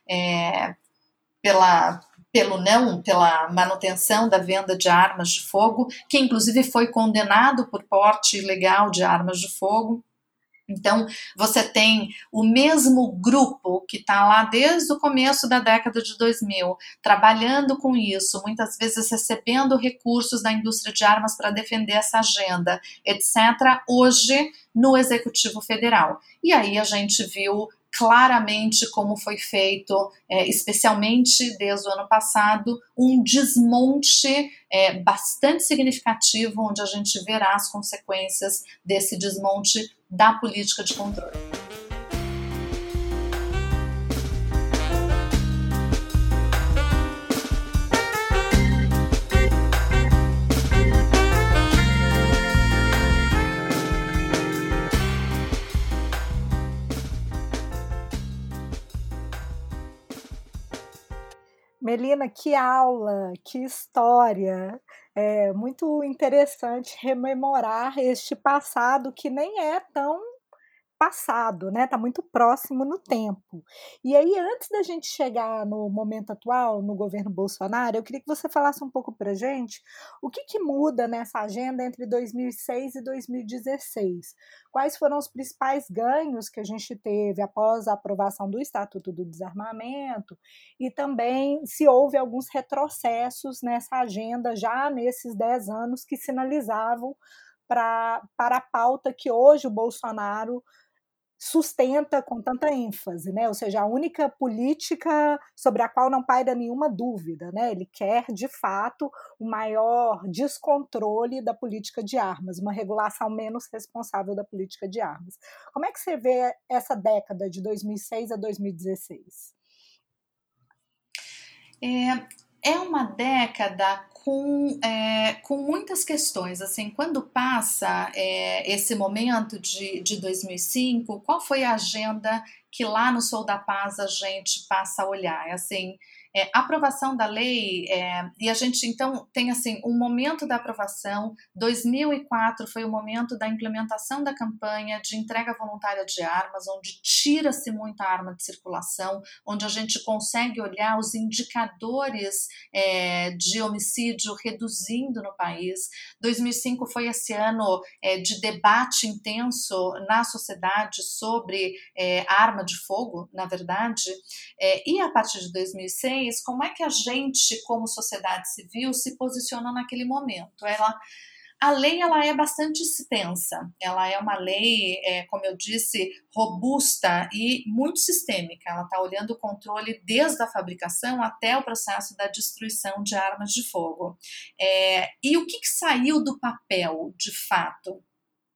é, pela... pelo não, pela manutenção da venda de armas de fogo, que inclusive foi condenado por porte ilegal de armas de fogo. Então, você tem o mesmo grupo que está lá desde o começo da década de dois mil, trabalhando com isso, muitas vezes recebendo recursos da indústria de armas para defender essa agenda, etcétera, hoje no Executivo Federal. E aí a gente viu claramente como foi feito, é, especialmente desde o ano passado, um desmonte é, bastante significativo, onde a gente verá as consequências desse desmonte da política de controle. Melina, que aula, que história! É muito interessante rememorar este passado que nem é tão passado, né? Está muito próximo no tempo. E aí, antes da gente chegar no momento atual, no governo Bolsonaro, eu queria que você falasse um pouco para a gente o que, que muda nessa agenda entre dois mil e seis e dois mil e dezesseis. Quais foram os principais ganhos que a gente teve após a aprovação do Estatuto do Desarmamento e também se houve alguns retrocessos nessa agenda já nesses dez anos que sinalizavam pra, para a pauta que hoje o Bolsonaro sustenta com tanta ênfase, né? Ou seja, a única política sobre a qual não paira nenhuma dúvida, né? Ele quer, de fato, o maior descontrole da política de armas, uma regulação menos responsável da política de armas. Como é que você vê essa década de dois mil e seis a dois mil e dezesseis? É, é uma década Com, é, com muitas questões, assim, quando passa é, esse momento de, de dois mil e cinco, qual foi a agenda que lá no Sou da Paz a gente passa a olhar. É assim, é, aprovação da lei, é, e a gente então tem assim, um momento da aprovação, dois mil e quatro foi o momento da implementação da campanha de entrega voluntária de armas, onde tira-se muita arma de circulação, onde a gente consegue olhar os indicadores é, de homicídio reduzindo no país. dois mil e cinco foi esse ano é, de debate intenso na sociedade sobre é, arma de fogo, na verdade, é, e a partir de dois mil e seis, como é que a gente, como sociedade civil, se posiciona naquele momento? Ela, a lei ela é bastante extensa, ela é uma lei, é, como eu disse, robusta e muito sistêmica. Ela está olhando o controle desde a fabricação até o processo da destruição de armas de fogo. É, e o que, que saiu do papel, de fato?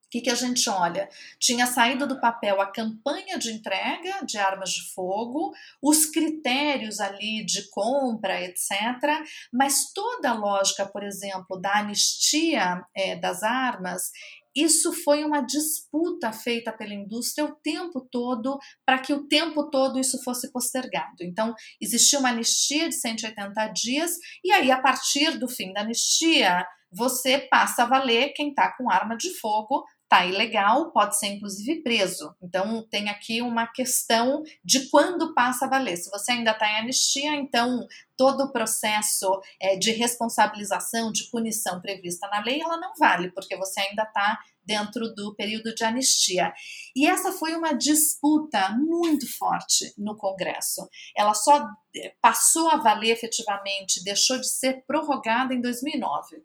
O que, que a gente olha? Tinha saído do papel a campanha de entrega de armas de fogo, os critérios ali de compra, etcétera, mas toda a lógica, por exemplo, da anistia é, das armas, isso foi uma disputa feita pela indústria o tempo todo, para que o tempo todo isso fosse postergado. Então, existia uma anistia de cento e oitenta dias, e aí, a partir do fim da anistia, você passa a valer quem está com arma de fogo, está ilegal, pode ser inclusive preso. Então, tem aqui uma questão de quando passa a valer. Se você ainda está em anistia, então todo o processo é, de responsabilização, de punição prevista na lei, ela não vale, porque você ainda está dentro do período de anistia. E essa foi uma disputa muito forte no Congresso. Ela só passou a valer efetivamente, deixou de ser prorrogada em dois mil e nove.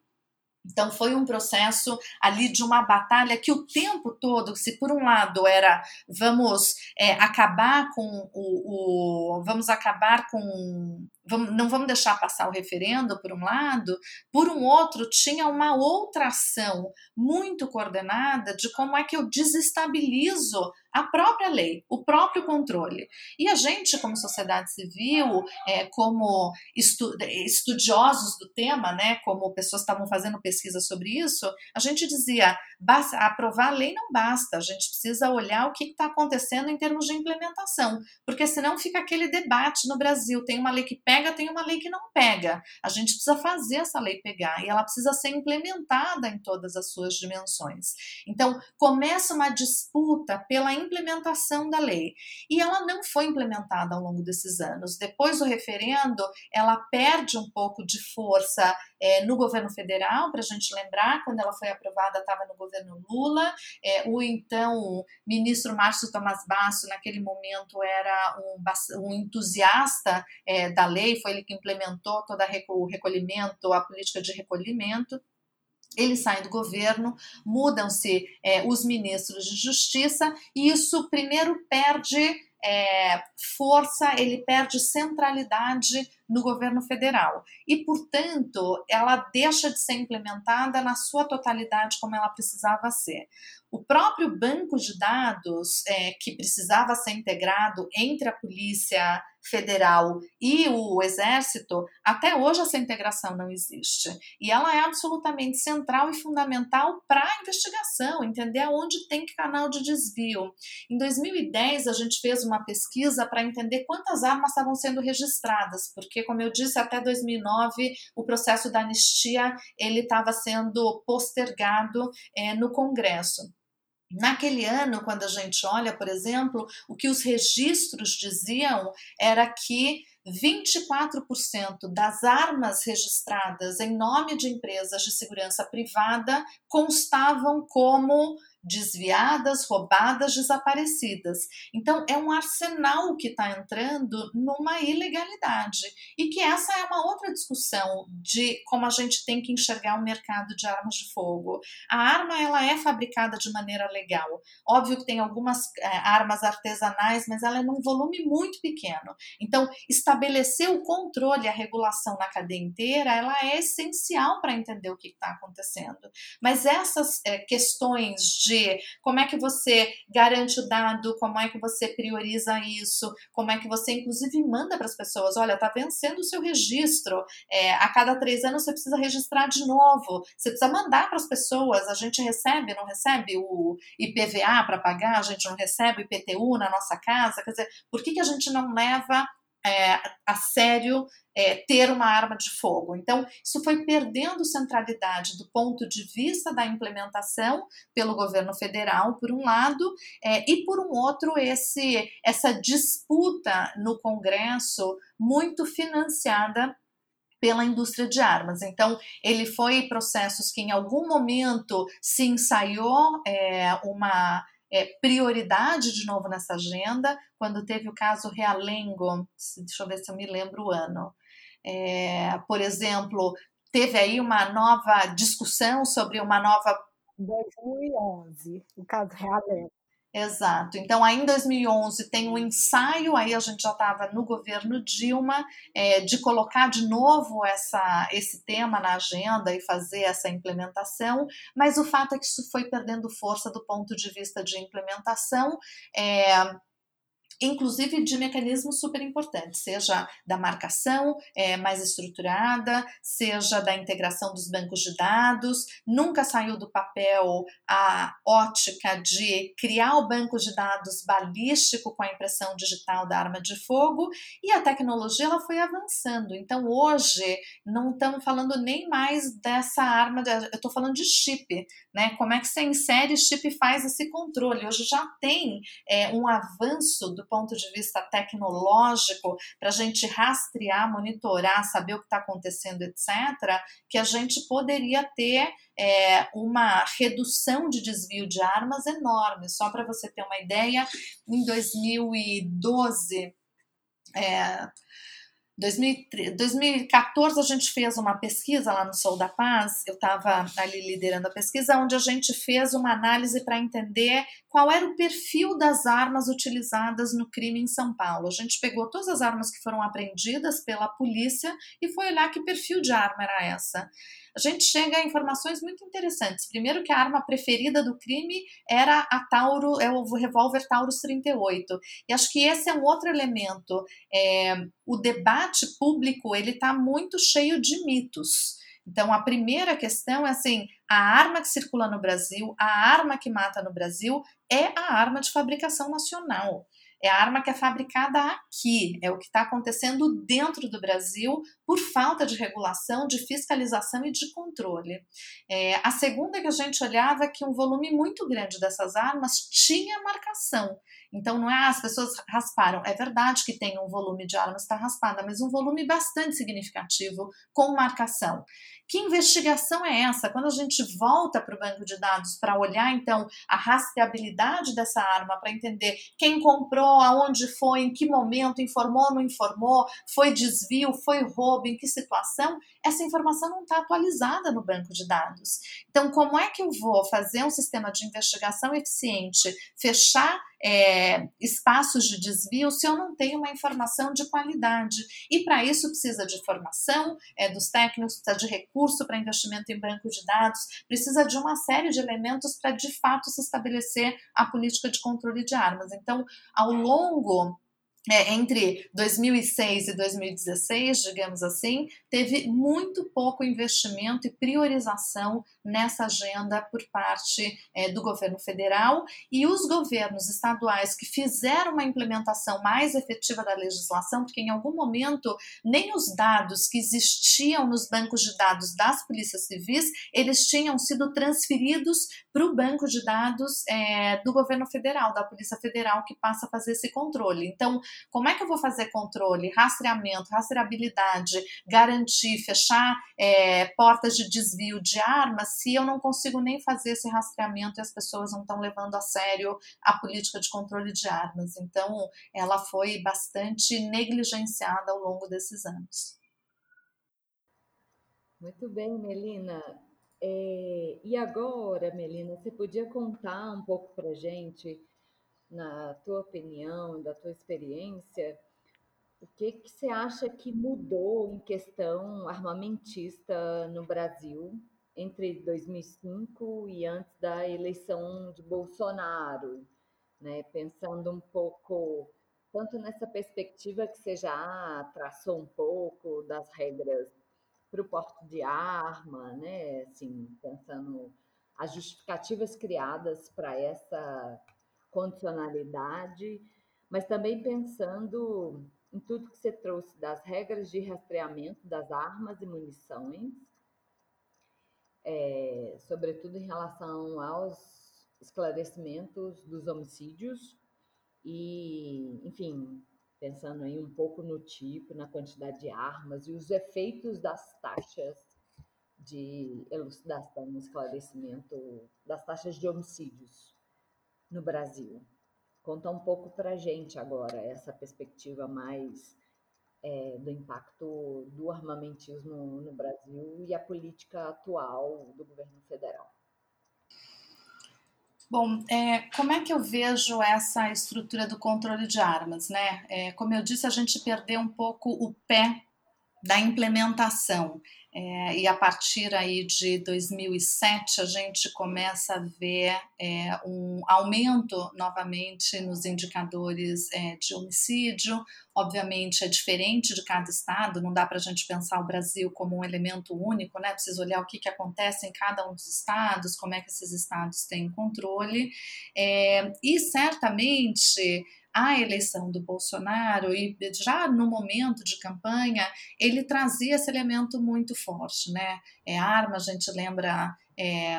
Então, foi um processo ali de uma batalha que o tempo todo, se por um lado era vamos é, acabar com o, o vamos acabar com vamos, não vamos deixar passar o referendo, por um lado, por um outro tinha uma outra ação muito coordenada de como é que eu desestabilizo a própria lei, o próprio controle. E a gente, como sociedade civil, é, como estu- estudiosos do tema, né, como pessoas que estavam fazendo pesquisa sobre isso, a gente dizia, basta, aprovar a lei não basta, a gente precisa olhar o que está acontecendo em termos de implementação, porque senão fica aquele debate no Brasil, tem uma lei que pega, tem uma lei que não pega. A gente precisa fazer essa lei pegar, e ela precisa ser implementada em todas as suas dimensões. Então, começa uma disputa pela implementação da lei, e ela não foi implementada ao longo desses anos. Depois do referendo, ela perde um pouco de força é, no governo federal, para a gente lembrar, quando ela foi aprovada estava no governo Lula, é, o então ministro Márcio Tomaz Basso, naquele momento era um, um entusiasta é, da lei, foi ele que implementou todo o recolhimento, a política de recolhimento. Ele sai do governo, mudam-se é, os ministros de justiça, e isso primeiro perde é, força, ele perde centralidade no governo federal. E, portanto, ela deixa de ser implementada na sua totalidade como ela precisava ser. O próprio banco de dados é, que precisava ser integrado entre a polícia federal e o exército, até hoje essa integração não existe. E ela é absolutamente central e fundamental para a investigação, entender aonde tem que canal de desvio. Em dois mil e dez, a gente fez uma pesquisa para entender quantas armas estavam sendo registradas, porque, como eu disse, até dois mil e nove, o processo da anistia ele estava sendo postergado é, no Congresso. Naquele ano, quando a gente olha, por exemplo, o que os registros diziam era que vinte e quatro por cento das armas registradas em nome de empresas de segurança privada constavam como desviadas, roubadas, desaparecidas. Então, é um arsenal que está entrando numa ilegalidade, e que essa é uma outra discussão de como a gente tem que enxergar o mercado de armas de fogo. A arma ela é fabricada de maneira legal. Óbvio que tem algumas é, armas artesanais, mas ela é num volume muito pequeno. Então, estabelecer o controle, a regulação na cadeia inteira, ela é essencial para entender o que está acontecendo. Mas essas é, questões de proteger, como é que você garante o dado, como é que você prioriza isso, como é que você inclusive manda para as pessoas, olha, está vencendo o seu registro, é, a cada três anos você precisa registrar de novo, você precisa mandar para as pessoas, a gente recebe, não recebe o I P V A para pagar, a gente não recebe o I P T U na nossa casa, quer dizer, por que, que a gente não leva É, a sério é, ter uma arma de fogo? Então, isso foi perdendo centralidade do ponto de vista da implementação pelo governo federal, por um lado, é, e por um outro, esse, essa disputa no Congresso muito financiada pela indústria de armas. Então, ele foi processos que em algum momento se ensaiou é, uma... É, prioridade de novo nessa agenda, quando teve o caso Realengo, deixa eu ver se eu me lembro o ano, é, por exemplo, teve aí uma nova discussão sobre uma nova... dois mil e onze, o caso Realengo. Exato, então aí em dois mil e onze tem um ensaio, aí a gente já estava no governo Dilma, é, de colocar de novo essa, esse tema na agenda e fazer essa implementação, mas o fato é que isso foi perdendo força do ponto de vista de implementação, é, inclusive de mecanismos super importantes, seja da marcação é, mais estruturada, seja da integração dos bancos de dados. Nunca saiu do papel a ótica de criar o banco de dados balístico com a impressão digital da arma de fogo, e a tecnologia ela foi avançando. Então hoje não estamos falando nem mais dessa arma, eu estou falando de chip, né? Como é que você insere chip e faz esse controle? Hoje já tem é, um avanço do ponto de vista tecnológico, para a gente rastrear, monitorar, saber o que está acontecendo, etcétera, que a gente poderia ter é, uma redução de desvio de armas enorme. Só para você ter uma ideia, em dois mil e doze, é, dois mil e catorze, a gente fez uma pesquisa lá no Sou da Paz, eu estava ali liderando a pesquisa, onde a gente fez uma análise para entender qual era o perfil das armas utilizadas no crime em São Paulo. A gente pegou todas as armas que foram apreendidas pela polícia e foi olhar que perfil de arma era essa. A gente chega a informações muito interessantes. Primeiro que a arma preferida do crime era a Taurus, é o revólver Taurus trinta e oito. E acho que esse é um outro elemento. É, o debate público ele está muito cheio de mitos. Então, a primeira questão é assim, a arma que circula no Brasil, a arma que mata no Brasil é a arma de fabricação nacional. É a arma que é fabricada aqui, é o que está acontecendo dentro do Brasil por falta de regulação, de fiscalização e de controle. É, a segunda que a gente olhava é que um volume muito grande dessas armas tinha marcação. Então não é as pessoas rasparam, é verdade que tem um volume de armas que está raspada, mas um volume bastante significativo com marcação. Que investigação é essa? Quando a gente volta para o banco de dados para olhar então a rastreabilidade dessa arma, para entender quem comprou, aonde foi, em que momento, informou, não informou, foi desvio, foi roubo, em que situação, essa informação não está atualizada no banco de dados. Então como é que eu vou fazer um sistema de investigação eficiente, fechar É, espaços de desvio se eu não tenho uma informação de qualidade? E para isso precisa de formação é, dos técnicos, precisa de recurso para investimento em banco de dados, precisa de uma série de elementos para de fato se estabelecer a política de controle de armas. Então, ao longo É, entre dois mil e seis e dois mil e dezesseis, digamos assim, teve muito pouco investimento e priorização nessa agenda por parte é, do governo federal, e os governos estaduais que fizeram uma implementação mais efetiva da legislação, porque em algum momento nem os dados que existiam nos bancos de dados das polícias civis, eles tinham sido transferidos para o banco de dados é, do governo federal, da Polícia Federal, que passa a fazer esse controle. Então, como é que eu vou fazer controle, rastreamento, rastreabilidade, garantir, fechar é, portas de desvio de armas, se eu não consigo nem fazer esse rastreamento e as pessoas não estão levando a sério a política de controle de armas? Então, ela foi bastante negligenciada ao longo desses anos. Muito bem, Melina. É, e agora, Melina, você podia contar um pouco para a gente, na tua opinião, da tua experiência, o que, que você acha que mudou em questão armamentista no Brasil entre dois mil e cinco e antes da eleição de Bolsonaro, né? Pensando um pouco, tanto nessa perspectiva que você já traçou um pouco das regras para o porte de arma, né? Assim, pensando as justificativas criadas para essa condicionalidade, mas também pensando em tudo que você trouxe das regras de rastreamento das armas e munições, é, sobretudo em relação aos esclarecimentos dos homicídios e, enfim, pensando aí um pouco no tipo, na quantidade de armas e os efeitos das taxas de elucidação no esclarecimento das taxas de homicídios no Brasil. Conta um pouco para a gente agora essa perspectiva mais é, do impacto do armamentismo no Brasil e a política atual do governo federal. Bom, é, como é que eu vejo essa estrutura do controle de armas, né? É, como eu disse, a gente perdeu um pouco o pé da implementação é, e a partir aí de dois mil e sete a gente começa a ver é, um aumento novamente nos indicadores é, de homicídio. Obviamente é diferente de cada estado, não dá para a gente pensar o Brasil como um elemento único, né? Precisa olhar o que, que acontece em cada um dos estados, como é que esses estados têm controle é, e certamente a eleição do Bolsonaro e já no momento de campanha ele trazia esse elemento muito forte, né? É arma, a gente lembra é,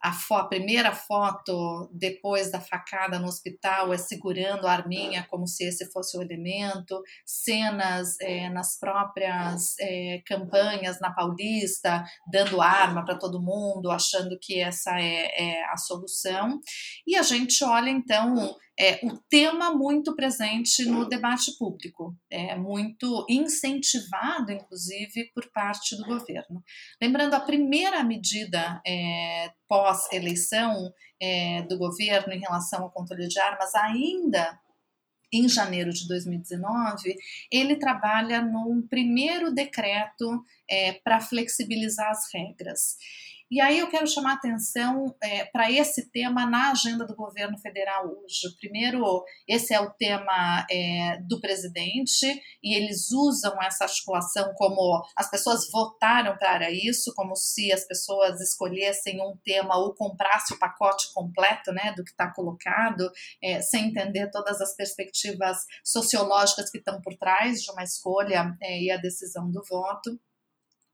a, fo- a primeira foto depois da facada no hospital é segurando a arminha como se esse fosse o elemento, cenas é, nas próprias é, campanhas na Paulista dando arma para todo mundo, achando que essa é, é a solução, e a gente olha então É, o tema muito presente no debate público, é, muito incentivado, inclusive, por parte do governo. Lembrando, a primeira medida é, pós-eleição é, do governo em relação ao controle de armas, ainda em janeiro de dois mil e dezenove, ele trabalha num primeiro decreto é, para flexibilizar as regras. E aí eu quero chamar a atenção é, para esse tema na agenda do governo federal hoje. Primeiro, esse é o tema é, do presidente e eles usam essa articulação como as pessoas votaram para isso, como se as pessoas escolhessem um tema ou comprassem o pacote completo, né, do que está colocado, é, sem entender todas as perspectivas sociológicas que estão por trás de uma escolha é, e a decisão do voto.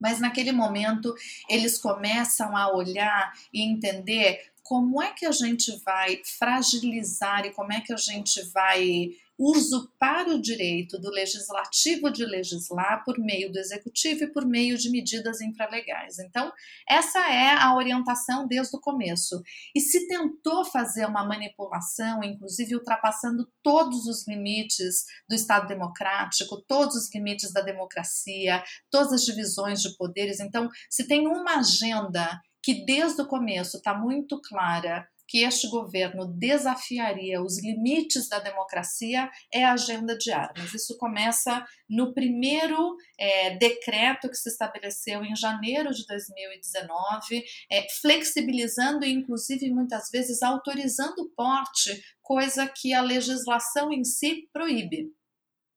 Mas naquele momento eles começam a olhar e entender como é que a gente vai fragilizar e como é que a gente vai usurpar o direito do legislativo de legislar por meio do executivo e por meio de medidas infralegais. Então, essa é a orientação desde o começo. E se tentou fazer uma manipulação, inclusive ultrapassando todos os limites do Estado democrático, todos os limites da democracia, todas as divisões de poderes. Então, se tem uma agenda que desde o começo está muito clara que este governo desafiaria os limites da democracia, é a agenda de armas. Isso começa no primeiro é, decreto que se estabeleceu em janeiro de dois mil e dezenove, é, flexibilizando e, inclusive, muitas vezes, autorizando o porte, coisa que a legislação em si proíbe.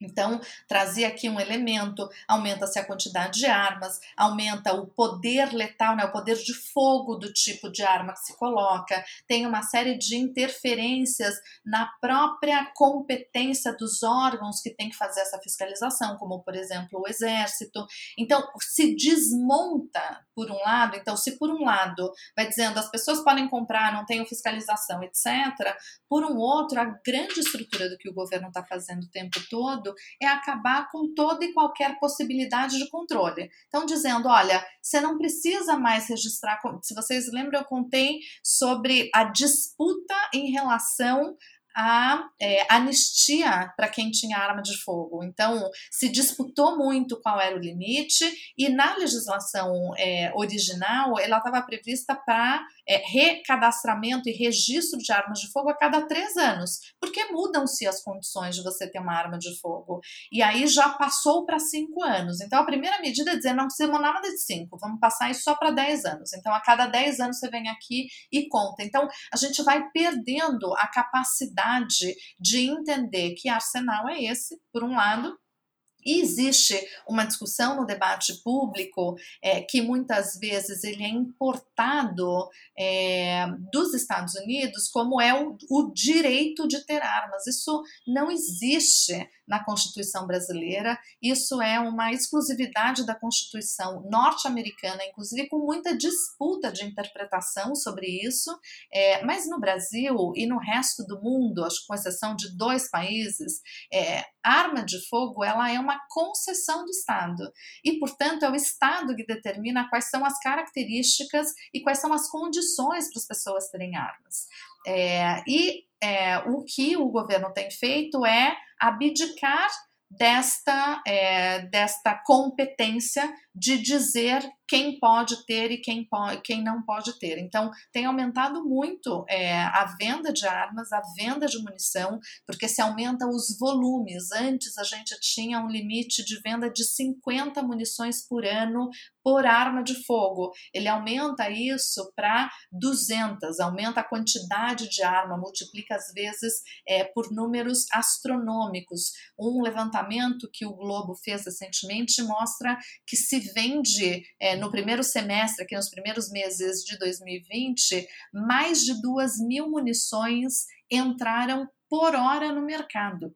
Então, trazia aqui um elemento, aumenta-se a quantidade de armas, aumenta o poder letal, né, o poder de fogo do tipo de arma que se coloca, tem uma série de interferências na própria competência dos órgãos que tem que fazer essa fiscalização, como, por exemplo, o Exército. Então, se desmonta por um lado, então, se por um lado vai dizendo as pessoas podem comprar, não tem fiscalização, etcétera, por um outro, a grande estrutura do que o governo está fazendo o tempo todo é acabar com toda e qualquer possibilidade de controle. Então, dizendo, olha, você não precisa mais registrar, se vocês lembram, eu contei sobre a disputa em relação a é, anistia para quem tinha arma de fogo. Então, se disputou muito qual era o limite, e na legislação é, original, ela estava prevista para é, recadastramento e registro de armas de fogo a cada três anos, porque mudam-se as condições de você ter uma arma de fogo. E aí já passou para cinco anos. Então, a primeira medida é dizer, não precisamos nada de cinco, vamos passar isso só para dez anos. Então, a cada dez anos você vem aqui e conta. Então, a gente vai perdendo a capacidade de entender que arsenal é esse, por um lado, e existe uma discussão no debate público é, que muitas vezes ele é importado é, dos Estados Unidos, como é o, o direito de ter armas. Isso não existe na Constituição brasileira, isso é uma exclusividade da Constituição norte-americana, inclusive com muita disputa de interpretação sobre isso, é, mas no Brasil e no resto do mundo, acho que com exceção de dois países, é, arma de fogo ela é uma uma concessão do Estado e, portanto, é o Estado que determina quais são as características e quais são as condições para as pessoas terem armas. É, e é, o que o governo tem feito é abdicar desta, é, desta competência de dizer quem pode ter e quem, pode, quem não pode ter. Então, tem aumentado muito é, a venda de armas, a venda de munição, porque se aumenta os volumes. Antes, a gente tinha um limite de venda de cinquenta munições por ano por arma de fogo. Ele aumenta isso para duzentas, aumenta a quantidade de arma, multiplica às vezes é, por números astronômicos. Um levantamento que o Globo fez recentemente mostra que se vende é, no primeiro semestre, aqui nos primeiros meses de dois mil e vinte, mais de duas mil munições entraram por hora no mercado.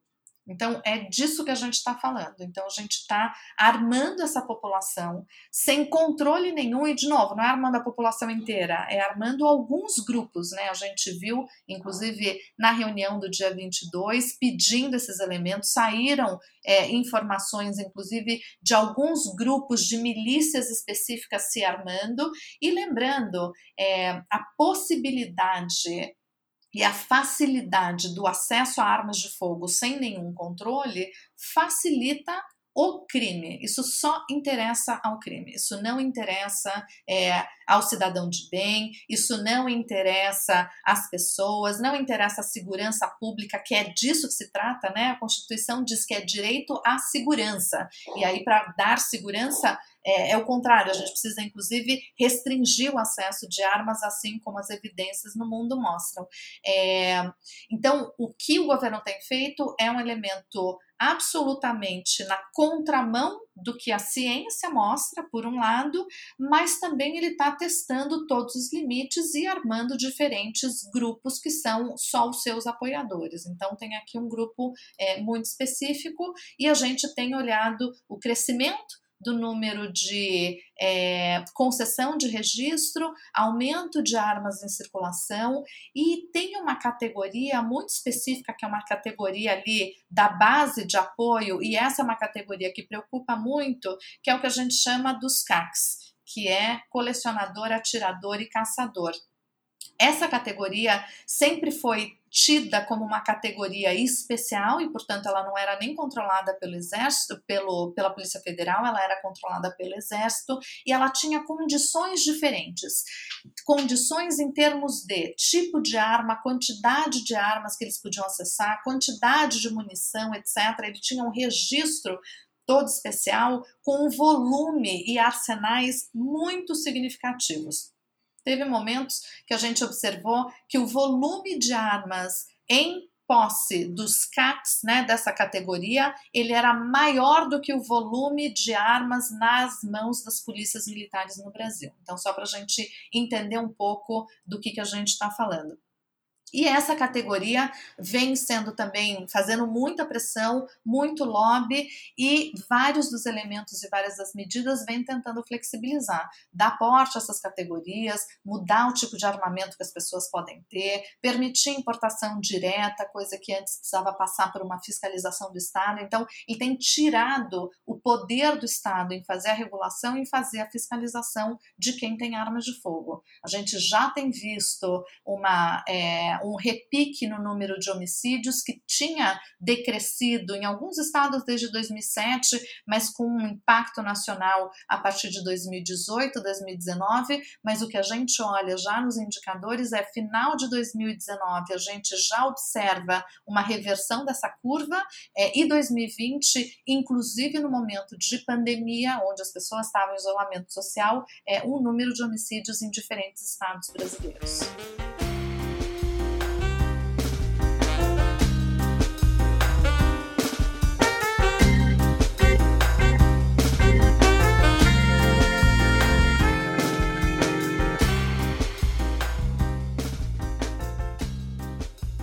Então, é disso que a gente está falando. Então, a gente está armando essa população sem controle nenhum. E, de novo, não é armando a população inteira, é armando alguns grupos, né? A gente viu, inclusive, na reunião do dia vinte e dois, pedindo esses elementos, saíram é, informações, inclusive, de alguns grupos de milícias específicas se armando. E lembrando, é, a possibilidade e a facilidade do acesso a armas de fogo sem nenhum controle facilita o crime. Isso só interessa ao crime, isso não interessa é, ao cidadão de bem, isso não interessa às pessoas, não interessa à segurança pública, que é disso que se trata, né? A Constituição diz que é direito à segurança, e aí para dar segurança É, é o contrário, a gente precisa, inclusive, restringir o acesso de armas, assim como as evidências no mundo mostram. É, então, o que o governo tem feito é um elemento absolutamente na contramão do que a ciência mostra, por um lado, mas também ele está testando todos os limites e armando diferentes grupos que são só os seus apoiadores. Então, tem aqui um grupo é, muito específico, e a gente tem olhado o crescimento do número de é, concessão de registro, aumento de armas em circulação, e tem uma categoria muito específica, que é uma categoria ali da base de apoio, e essa é uma categoria que preocupa muito, que é o que a gente chama dos C A Cs, que é colecionador, atirador e caçador. Essa categoria sempre foi tida como uma categoria especial e, portanto, ela não era nem controlada pelo Exército, pelo, pela Polícia Federal, ela era controlada pelo Exército, e ela tinha condições diferentes. Condições em termos de tipo de arma, quantidade de armas que eles podiam acessar, quantidade de munição, etcétera. Ele tinha um registro todo especial com um volume e arsenais muito significativos. Teve momentos que a gente observou que o volume de armas em posse dos C A Cs, né, dessa categoria, ele era maior do que o volume de armas nas mãos das polícias militares no Brasil. Então, só para a gente entender um pouco do que, que a gente está falando. E essa categoria vem sendo também, fazendo muita pressão, muito lobby, e vários dos elementos e várias das medidas vêm tentando flexibilizar, dar porte a essas categorias, mudar o tipo de armamento que as pessoas podem ter, permitir importação direta, coisa que antes precisava passar por uma fiscalização do Estado. Então, ele tem tirado o poder do Estado em fazer a regulação e em fazer a fiscalização de quem tem armas de fogo. A gente já tem visto uma... É, é, um repique no número de homicídios que tinha decrescido em alguns estados desde dois mil e sete, mas com um impacto nacional a partir de dois mil e dezoito, dois mil e dezenove, mas o que a gente olha já nos indicadores é final de dois mil e dezenove, a gente já observa uma reversão dessa curva, é, e dois mil e vinte, inclusive no momento de pandemia, onde as pessoas estavam em isolamento social, é, um número de homicídios em diferentes estados brasileiros.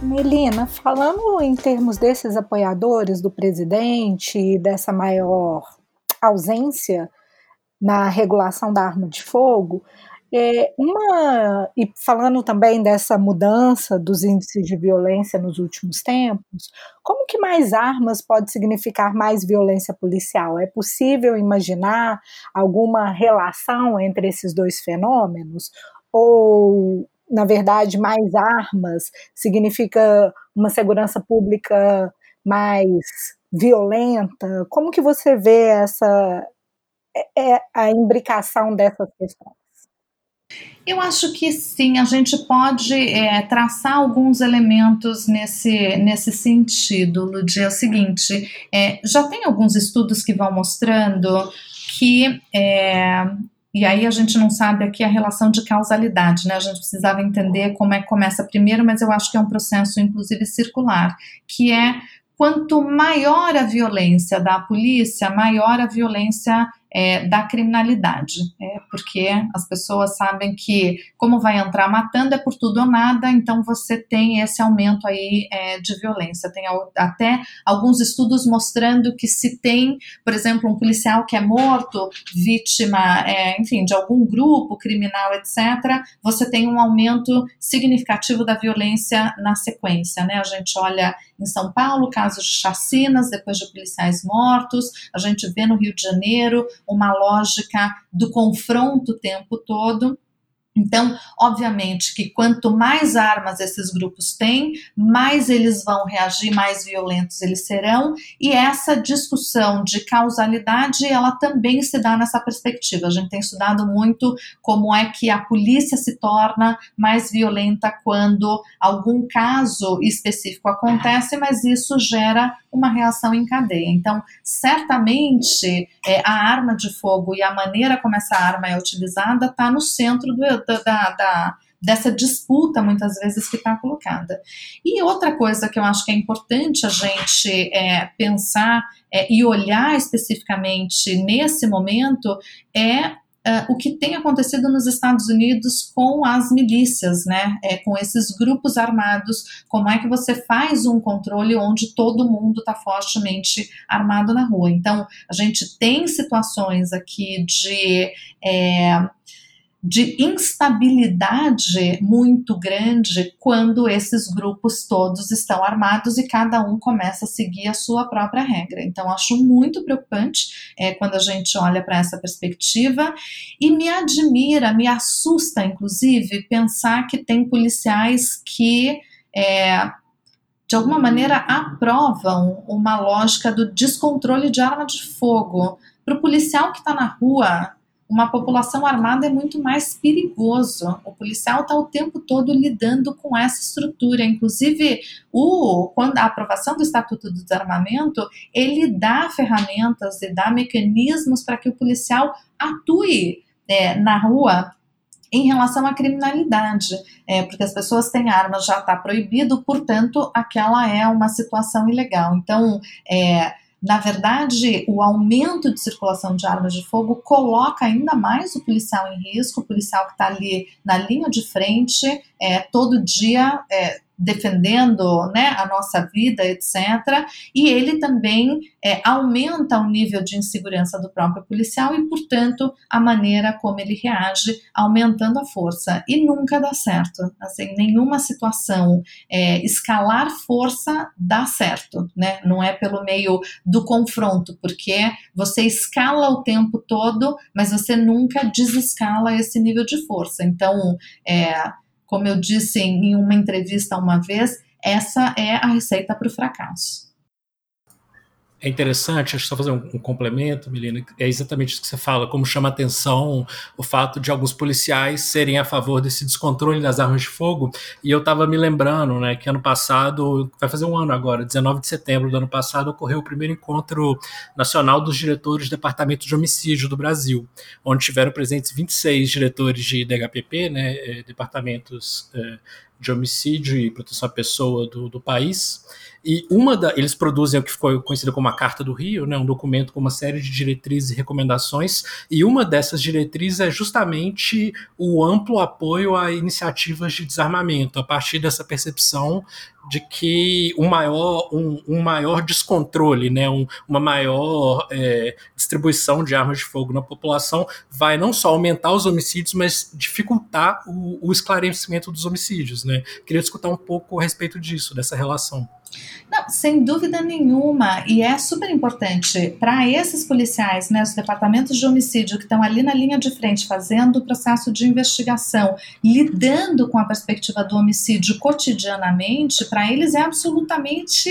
Melina, falando em termos desses apoiadores do presidente e dessa maior ausência na regulação da arma de fogo, é uma, e falando também dessa mudança dos índices de violência nos últimos tempos, como que mais armas pode significar mais violência policial? É possível imaginar alguma relação entre esses dois fenômenos? Ou, na verdade, mais armas significa uma segurança pública mais violenta? Como que você vê essa, é, a imbricação dessas questões? Eu acho que sim, a gente pode é, traçar alguns elementos nesse, nesse sentido, Ludi. É o seguinte, é, já tem alguns estudos que vão mostrando que... É, E aí a gente não sabe aqui a relação de causalidade, né? A gente precisava entender como é que começa primeiro, mas eu acho que é um processo, inclusive, circular, que é quanto maior a violência da polícia, maior a violência é, da criminalidade, é, porque as pessoas sabem que como vai entrar matando é por tudo ou nada, então você tem esse aumento aí é, de violência. Tem até alguns estudos mostrando que se tem, por exemplo, um policial que é morto, vítima, é, enfim, de algum grupo criminal, etcétera, você tem um aumento significativo da violência na sequência, né? A gente olha em São Paulo casos de chacinas, depois de policiais mortos, a gente vê no Rio de Janeiro uma lógica do confronto o tempo todo. Então, obviamente que quanto mais armas esses grupos têm, mais eles vão reagir, mais violentos eles serão, e essa discussão de causalidade, ela também se dá nessa perspectiva. A gente tem estudado muito como é que a polícia se torna mais violenta quando algum caso específico acontece, mas isso gera uma reação em cadeia. Então, certamente, é, a arma de fogo e a maneira como essa arma é utilizada está no centro do Da, da, da, dessa disputa, muitas vezes, que está colocada. E outra coisa que eu acho que é importante a gente é, pensar é, e olhar especificamente nesse momento é Uh, o que tem acontecido nos Estados Unidos com as milícias, né? É, com esses grupos armados, como é que você faz um controle onde todo mundo está fortemente armado na rua? Então, a gente tem situações aqui de... É, de instabilidade muito grande quando esses grupos todos estão armados e cada um começa a seguir a sua própria regra. Então, acho muito preocupante é, quando a gente olha para essa perspectiva e me admira, me assusta, inclusive, pensar que tem policiais que... É, de alguma maneira aprovam uma lógica do descontrole de arma de fogo. Para o policial que está na rua... Uma população armada é muito mais perigoso. O policial está o tempo todo lidando com essa estrutura. Inclusive, o, quando a aprovação do Estatuto do Desarmamento, ele dá ferramentas e dá mecanismos para que o policial atue é, na rua em relação à criminalidade, é, porque as pessoas têm armas, já está proibido, portanto, aquela é uma situação ilegal. Então, é... Na verdade, o aumento de circulação de armas de fogo coloca ainda mais o policial em risco, o policial que está ali na linha de frente, é, todo dia é, defendendo, né, a nossa vida, etcétera. E ele também é, aumenta o nível de insegurança do próprio policial e, portanto, a maneira como ele reage, aumentando a força. E nunca dá certo. Assim, nenhuma situação é, escalar força dá certo, né? Não é pelo meio do confronto, porque você escala o tempo todo, mas você nunca desescala esse nível de força. Então, é... Como eu disse em uma entrevista uma vez, essa é a receita para o fracasso. É interessante, acho que só fazer um, um complemento, Melina, é exatamente isso que você fala, como chama atenção o fato de alguns policiais serem a favor desse descontrole das armas de fogo, e eu estava me lembrando, né, que ano passado, vai fazer um ano agora, dezenove de setembro do ano passado, ocorreu o primeiro encontro nacional dos diretores do Departamento de Homicídio do Brasil, onde tiveram presentes vinte e seis diretores de D H P P, né, departamentos eh, de homicídio e proteção à pessoa do, do país, e uma da, eles produzem o que ficou conhecido como a Carta do Rio, né, um documento com uma série de diretrizes e recomendações, e uma dessas diretrizes é justamente o amplo apoio a iniciativas de desarmamento, a partir dessa percepção de que um maior, um, um maior descontrole, né, um, uma maior é, distribuição de armas de fogo na população vai não só aumentar os homicídios, mas dificultar o, o esclarecimento dos homicídios, né? Queria discutir um pouco a respeito disso, dessa relação. Não, sem dúvida nenhuma, e é super importante para esses policiais, né, os departamentos de homicídio que estão ali na linha de frente fazendo o processo de investigação, lidando com a perspectiva do homicídio cotidianamente, para eles é absolutamente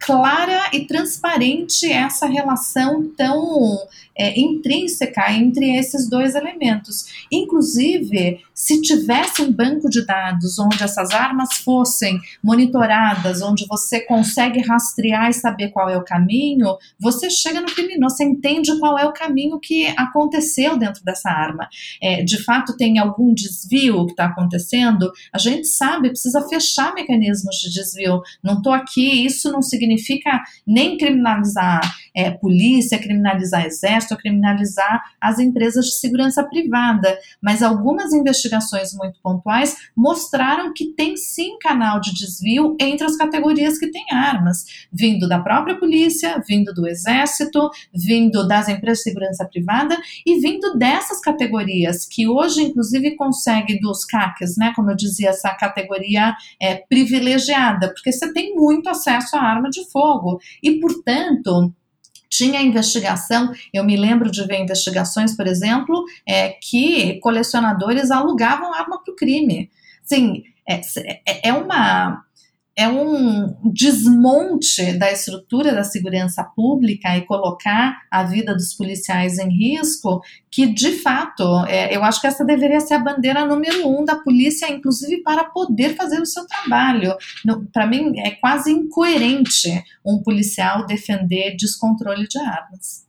clara e transparente essa relação tão é, intrínseca entre esses dois elementos. Inclusive, se tivesse um banco de dados onde essas armas fossem monitoradas, onde você consegue rastrear e saber qual é o caminho, você chega no criminoso, você entende qual é o caminho que aconteceu dentro dessa arma. É, de fato, tem algum desvio que está acontecendo? A gente sabe, precisa fechar mecanismos de desvio. Não estou aqui, isso não significa significa nem criminalizar é, polícia, criminalizar exército, criminalizar as empresas de segurança privada, mas algumas investigações muito pontuais mostraram que tem sim canal de desvio entre as categorias que têm armas, vindo da própria polícia, vindo do exército, vindo das empresas de segurança privada e vindo dessas categorias que hoje inclusive consegue dos C A Cs, né, como eu dizia, essa categoria é, privilegiada, porque você tem muito acesso à arma de fogo, e portanto tinha investigação, eu me lembro de ver investigações, por exemplo, é, que colecionadores alugavam arma para o crime. Sim, é, é uma... é um desmonte da estrutura da segurança pública e colocar a vida dos policiais em risco, que de fato, é, eu acho que essa deveria ser a bandeira número um da polícia, inclusive para poder fazer o seu trabalho. Para mim é quase incoerente um policial defender descontrole de armas.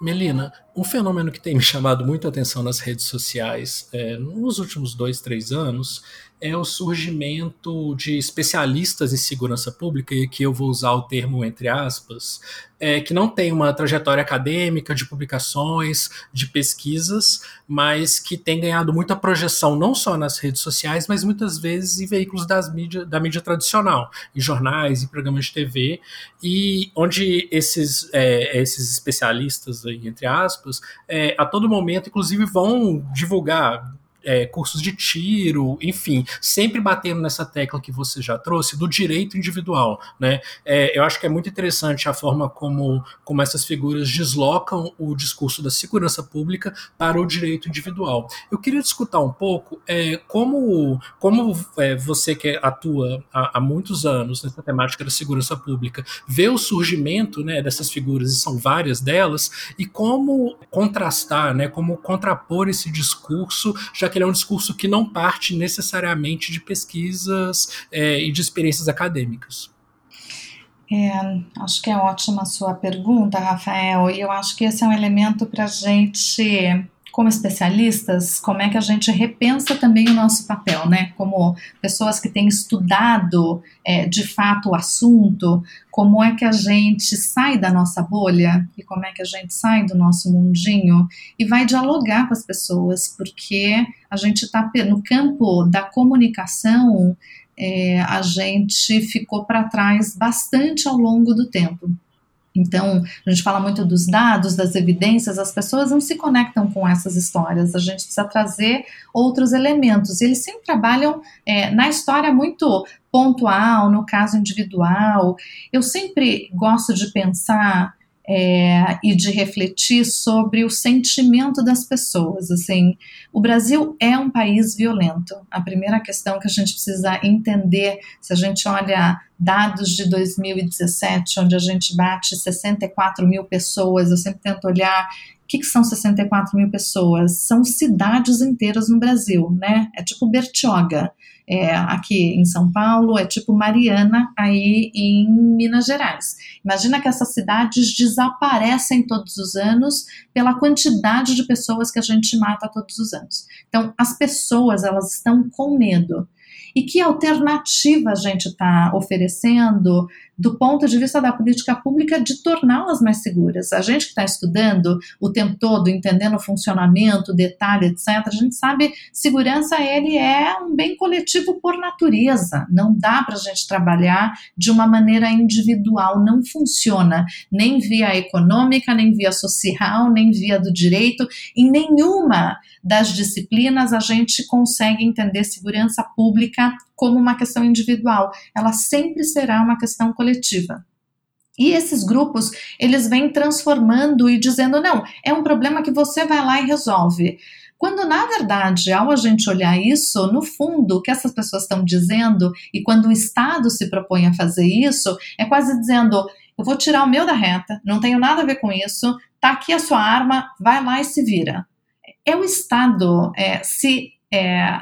Melina, um fenômeno que tem me chamado muito a atenção nas redes sociais é, nos últimos dois, três anos é o surgimento de especialistas em segurança pública, e aqui eu vou usar o termo entre aspas, é, que não tem uma trajetória acadêmica de publicações, de pesquisas, mas que tem ganhado muita projeção não só nas redes sociais, mas muitas vezes em veículos das mídia, da mídia tradicional, em jornais, em programas de T V, e onde esses, é, esses especialistas, aí, entre aspas, é, a todo momento, inclusive, vão divulgar É, cursos de tiro, enfim, sempre batendo nessa tecla que você já trouxe do direito individual, né? É, eu acho que é muito interessante a forma como, como essas figuras deslocam o discurso da segurança pública para o direito individual. Eu queria discutir um pouco é, como, como é, você que atua há, há muitos anos nessa temática da segurança pública, vê o surgimento, né, dessas figuras, e são várias delas, e como contrastar, né, como contrapor esse discurso, já que ele é um discurso que não parte necessariamente de pesquisas é, e de experiências acadêmicas. É, acho que é ótima a sua pergunta, Rafael, e eu acho que esse é um elemento para a gente, como especialistas, como é que a gente repensa também o nosso papel, né? Como pessoas que têm estudado é, de fato o assunto, como é que a gente sai da nossa bolha e como é que a gente sai do nosso mundinho e vai dialogar com as pessoas, porque a gente está no campo da comunicação, é, a gente ficou para trás bastante ao longo do tempo. Então, a gente fala muito dos dados, das evidências, as pessoas não se conectam com essas histórias, a gente precisa trazer outros elementos. Eles sempre trabalham é, na história muito pontual, no caso individual. Eu sempre gosto de pensar é, e de refletir sobre o sentimento das pessoas. Assim, o Brasil é um país violento. A primeira questão que a gente precisa entender, se a gente olha dados de dois mil e dezessete, onde a gente bate sessenta e quatro mil pessoas, eu sempre tento olhar... O que, que são sessenta e quatro mil pessoas? São cidades inteiras no Brasil, né? É tipo Bertioga, é, aqui em São Paulo, é tipo Mariana, aí em Minas Gerais. Imagina que essas cidades desaparecem todos os anos pela quantidade de pessoas que a gente mata todos os anos. Então, as pessoas, elas estão com medo. E que alternativa a gente está oferecendo do ponto de vista da política pública de torná-las mais seguras? A gente que está estudando o tempo todo, entendendo o funcionamento, detalhe, etcétera, a gente sabe que segurança ele é um bem coletivo por natureza. Não dá para a gente trabalhar de uma maneira individual, não funciona. Nem via econômica, nem via social, nem via do direito. Em nenhuma das disciplinas a gente consegue entender segurança pública como uma questão individual, ela sempre será uma questão coletiva. E esses grupos, eles vêm transformando e dizendo, não, é um problema que você vai lá e resolve. Quando, na verdade, ao a gente olhar isso, no fundo, o que essas pessoas estão dizendo, e quando o Estado se propõe a fazer isso, é quase dizendo, eu vou tirar o meu da reta, não tenho nada a ver com isso, tá aqui a sua arma, vai lá e se vira. É o Estado é, se... É,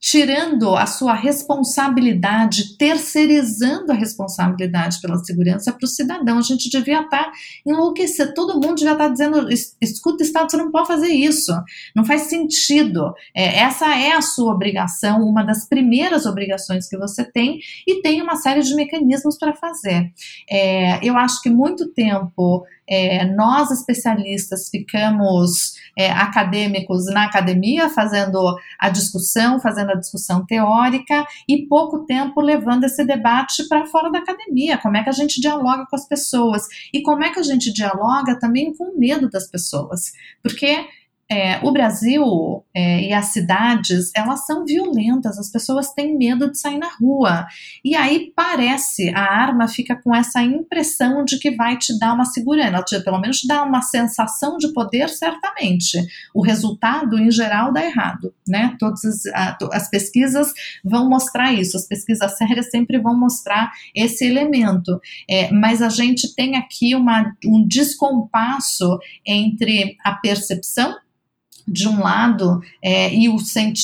tirando a sua responsabilidade, terceirizando a responsabilidade pela segurança para o cidadão. A gente devia estar enlouquecendo, todo mundo devia estar dizendo, escuta, Estado, você não pode fazer isso, não faz sentido, é, essa é a sua obrigação, uma das primeiras obrigações que você tem, e tem uma série de mecanismos para fazer. É, eu acho que muito tempo... É, nós especialistas ficamos é, acadêmicos na academia fazendo a discussão, fazendo a discussão teórica e pouco tempo levando esse debate para fora da academia, como é que a gente dialoga com as pessoas e como é que a gente dialoga também com o medo das pessoas, porque É, o Brasil é, e as cidades, elas são violentas, as pessoas têm medo de sair na rua, e aí parece, a arma fica com essa impressão de que vai te dar uma segurança, pelo menos te dá uma sensação de poder, certamente, o resultado em geral dá errado, né, todas as, as pesquisas vão mostrar isso, as pesquisas sérias sempre vão mostrar esse elemento, é, mas a gente tem aqui uma, um descompasso entre a percepção de um lado, é, e o,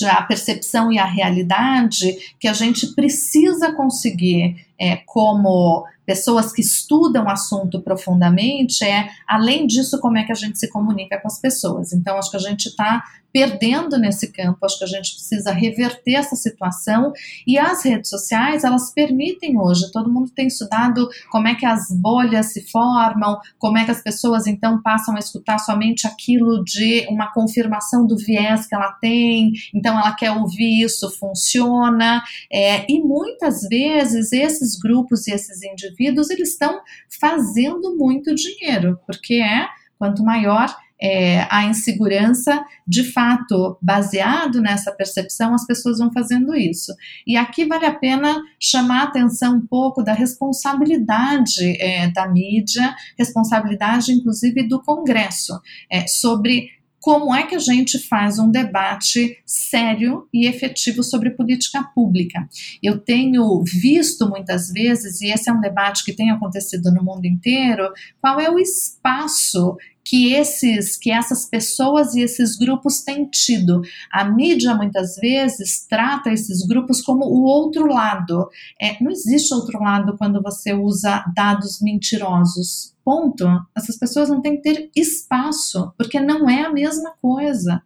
a percepção e a realidade que a gente precisa conseguir, é, como pessoas que estudam o assunto profundamente, é, além disso, como é que a gente se comunica com as pessoas. Então, acho que a gente está perdendo nesse campo, acho que a gente precisa reverter essa situação, e as redes sociais, elas permitem hoje, todo mundo tem estudado como é que as bolhas se formam, como é que as pessoas, então, passam a escutar somente aquilo de uma confirmação do viés que ela tem, então ela quer ouvir isso, funciona, é, e muitas vezes esses grupos e esses indivíduos indivíduos, eles estão fazendo muito dinheiro, porque é, quanto maior é, a insegurança, de fato, baseado nessa percepção, as pessoas vão fazendo isso. E aqui vale a pena chamar a atenção um pouco da responsabilidade é, da mídia, responsabilidade, inclusive, do Congresso, é, sobre como é que a gente faz um debate sério e efetivo sobre política pública. Eu tenho visto muitas vezes, e esse é um debate que tem acontecido no mundo inteiro, qual é o espaço que esses, que essas pessoas e esses grupos têm tido. A mídia, muitas vezes, trata esses grupos como o outro lado. É, não existe outro lado quando você usa dados mentirosos. Ponto. Essas pessoas não têm que ter espaço, porque não é a mesma coisa.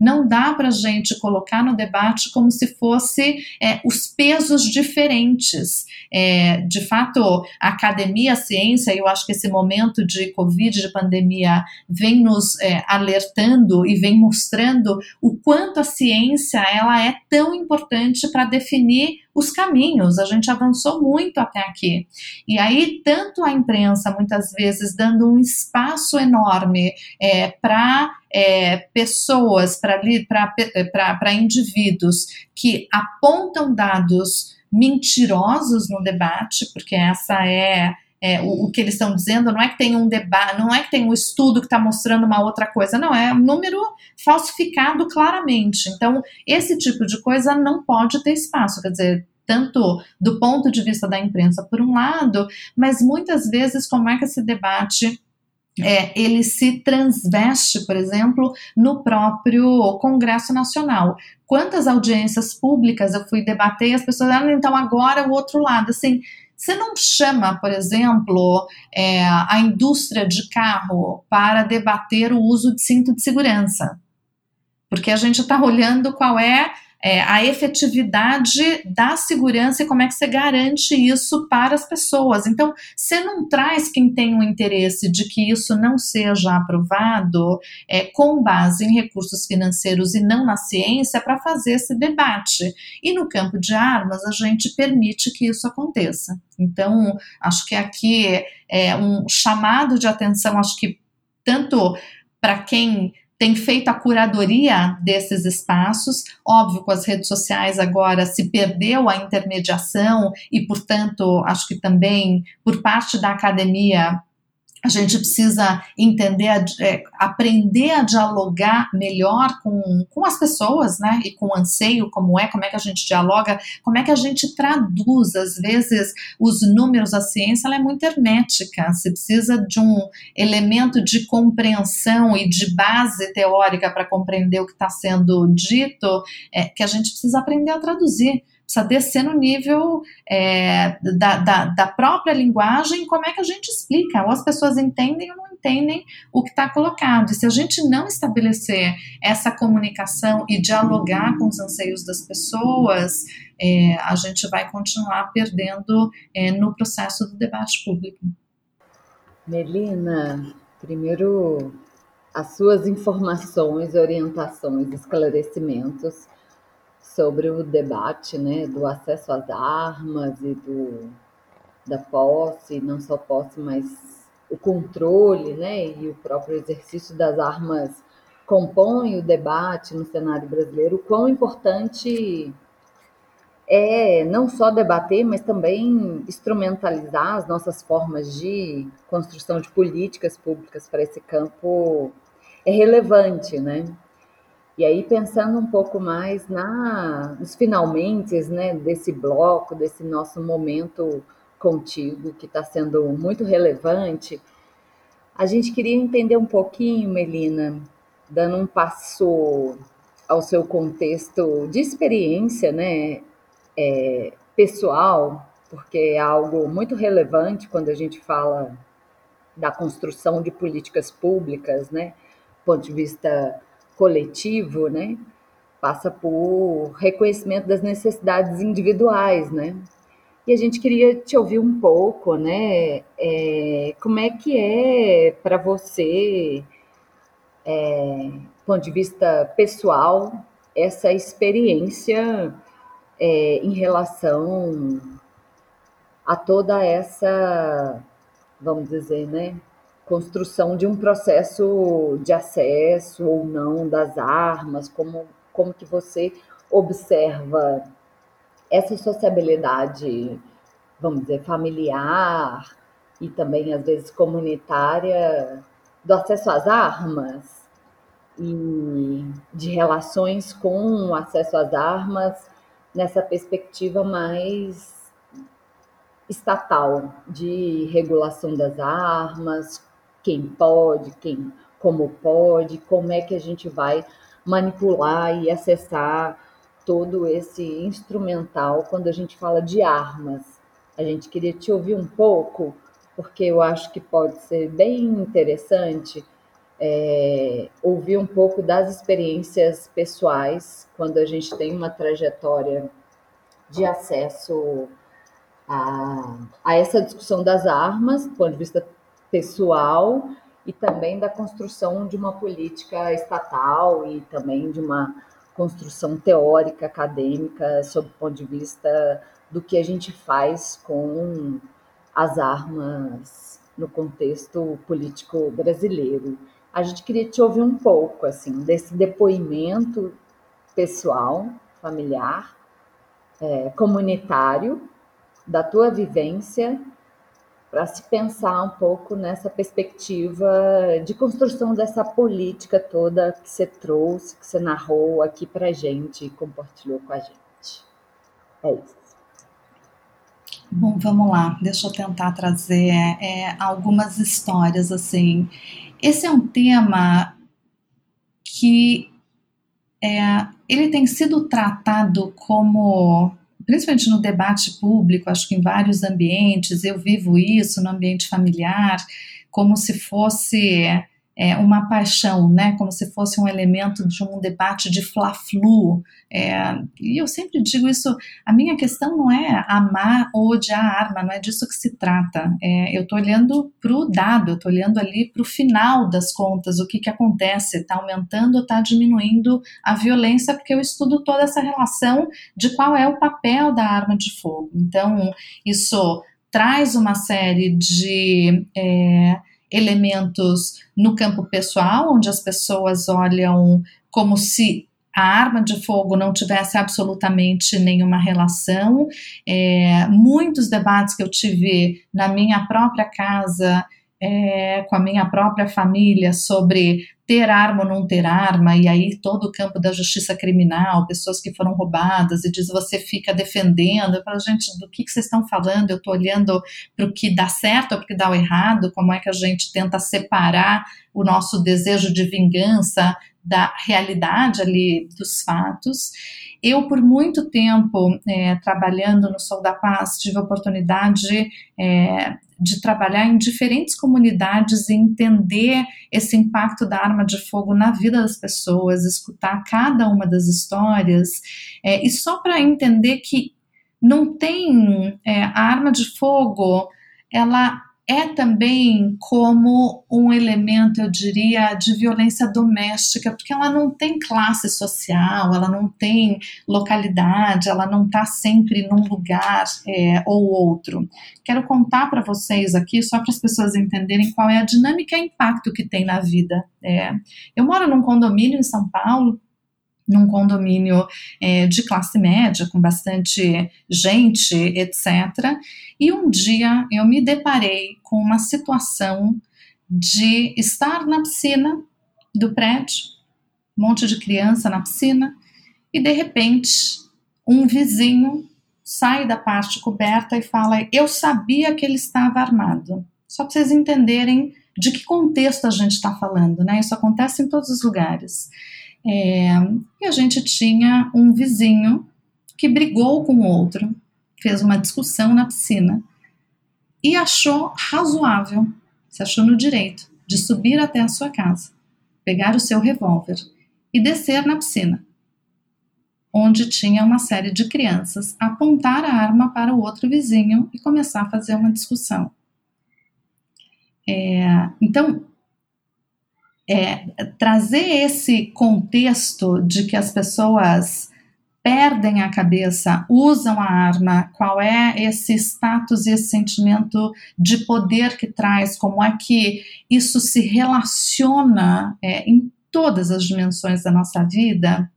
Não dá para a gente colocar no debate como se fosse é, os pesos diferentes. É, de fato, a academia, a ciência, eu acho que esse momento de Covid, de pandemia, vem nos é, alertando e vem mostrando o quanto a ciência ela é tão importante para definir os caminhos. A gente avançou muito até aqui. E aí, tanto a imprensa, muitas vezes, dando um espaço enorme é, para é, pessoas, para indivíduos que apontam dados mentirosos no debate, porque essa é... é, o, o que eles estão dizendo, não é que tem um debate, não é que tem um estudo que está mostrando uma outra coisa, não, é um número falsificado claramente. Então, esse tipo de coisa não pode ter espaço, quer dizer, tanto do ponto de vista da imprensa, por um lado, mas muitas vezes como é que esse debate... É, ele se transveste, por exemplo, no próprio Congresso Nacional. Quantas audiências públicas eu fui debater e as pessoas ah, então agora o outro lado, assim, você não chama, por exemplo, é, a indústria de carro para debater o uso de cinto de segurança, porque a gente está olhando qual é, é a efetividade da segurança e como é que você garante isso para as pessoas. Então, você não traz quem tem o interesse de que isso não seja aprovado é, com base em recursos financeiros e não na ciência para fazer esse debate. E no campo de armas, a gente permite que isso aconteça. Então, acho que aqui é um chamado de atenção, acho que tanto para quem... tem feito a curadoria desses espaços, óbvio, com as redes sociais agora se perdeu a intermediação e, portanto, acho que também, por parte da academia, a gente precisa entender, é, aprender a dialogar melhor com, com as pessoas, né, e com o anseio, como é, como é que a gente dialoga, como é que a gente traduz, às vezes, os números, a ciência, ela é muito hermética, você precisa de um elemento de compreensão e de base teórica para compreender o que está sendo dito, é, que a gente precisa aprender a traduzir. Precisa descer no nível é, da, da, da própria linguagem, como é que a gente explica, ou as pessoas entendem ou não entendem o que está colocado. E se a gente não estabelecer essa comunicação e dialogar com os anseios das pessoas, é, a gente vai continuar perdendo é, no processo do debate público. Melina, primeiro, as suas informações, orientações, esclarecimentos sobre o debate, né, do acesso às armas e do, da posse, não só posse, mas o controle, né, e o próprio exercício das armas compõe o debate no cenário brasileiro. O quão importante é não só debater, mas também instrumentalizar as nossas formas de construção de políticas públicas para esse campo é relevante, né? E aí, pensando um pouco mais na, nos finalmentes, né, desse bloco, desse nosso momento contigo, que está sendo muito relevante, a gente queria entender um pouquinho, Melina, dando um passo ao seu contexto de experiência, né, é, pessoal, porque é algo muito relevante quando a gente fala da construção de políticas públicas, né, do ponto de vista coletivo, né, passa por reconhecimento das necessidades individuais, né, e a gente queria te ouvir um pouco, né, é, como é que é para você, é, ponto de vista pessoal, essa experiência é, em relação a toda essa, vamos dizer, né, construção de um processo de acesso ou não das armas, como, como que você observa essa sociabilidade, vamos dizer, familiar e também, às vezes, comunitária, do acesso às armas e de relações com o acesso às armas nessa perspectiva mais estatal de regulação das armas, quem pode, quem, como pode, como é que a gente vai manipular e acessar todo esse instrumental quando a gente fala de armas. A gente queria te ouvir um pouco, porque eu acho que pode ser bem interessante é, ouvir um pouco das experiências pessoais quando a gente tem uma trajetória de acesso a, a essa discussão das armas, do ponto de vista pessoal e também da construção de uma política estatal e também de uma construção teórica, acadêmica, sob o ponto de vista do que a gente faz com as armas no contexto político brasileiro. A gente queria te ouvir um pouco assim, desse depoimento pessoal, familiar, é, comunitário, da tua vivência para se pensar um pouco nessa perspectiva de construção dessa política toda que você trouxe, que você narrou aqui para a gente e compartilhou com a gente. É isso. Bom, vamos lá. Deixa eu tentar trazer é, algumas histórias, assim. Esse é um tema que é, ele tem sido tratado como... principalmente no debate público, acho que em vários ambientes, eu vivo isso no ambiente familiar, como se fosse é, uma paixão, né? Como se fosse um elemento de um debate de fla-flu. É, e eu sempre digo isso, a minha questão não é amar ou odiar a arma, não é disso que se trata. É, eu estou olhando para o dado, eu estou olhando ali para o final das contas, o que, que acontece, está aumentando ou está diminuindo a violência, porque eu estudo toda essa relação de qual é o papel da arma de fogo. Então, isso traz uma série de... É, elementos no campo pessoal, onde as pessoas olham como se a arma de fogo não tivesse absolutamente nenhuma relação. É, muitos debates que eu tive na minha própria casa, é, com a minha própria família, sobre ter arma ou não ter arma, e aí todo o campo da justiça criminal, pessoas que foram roubadas, e diz, você fica defendendo. Eu falo, gente, do que, que vocês estão falando? Eu estou olhando para o que dá certo ou para o que dá o errado, como é que a gente tenta separar o nosso desejo de vingança da realidade ali, dos fatos. Eu, por muito tempo, é, trabalhando no Sou da Paz, tive a oportunidade... É, de trabalhar em diferentes comunidades e entender esse impacto da arma de fogo na vida das pessoas, escutar cada uma das histórias, é, e só para entender que não tem, é, a arma de fogo, ela é também como um elemento, eu diria, de violência doméstica, porque ela não tem classe social, ela não tem localidade, ela não está sempre num lugar é, ou outro. Quero contar para vocês aqui, só para as pessoas entenderem qual é a dinâmica e impacto que tem na vida. É, eu moro num condomínio em São Paulo, num condomínio é, de classe média, com bastante gente, etcétera. E um dia eu me deparei com uma situação de estar na piscina do prédio, um monte de criança na piscina, e de repente um vizinho sai da parte coberta e fala, eu sabia que ele estava armado. Só para vocês entenderem de que contexto a gente está falando, né? Isso acontece em todos os lugares. É, e a gente tinha um vizinho que brigou com o outro, fez uma discussão na piscina e achou razoável, se achou no direito de subir até a sua casa, pegar o seu revólver e descer na piscina, onde tinha uma série de crianças, apontar a arma para o outro vizinho e começar a fazer uma discussão. É, então... É, trazer esse contexto de que as pessoas perdem a cabeça, usam a arma, qual é esse status e esse sentimento de poder que traz, como é que isso se relaciona é, em todas as dimensões da nossa vida,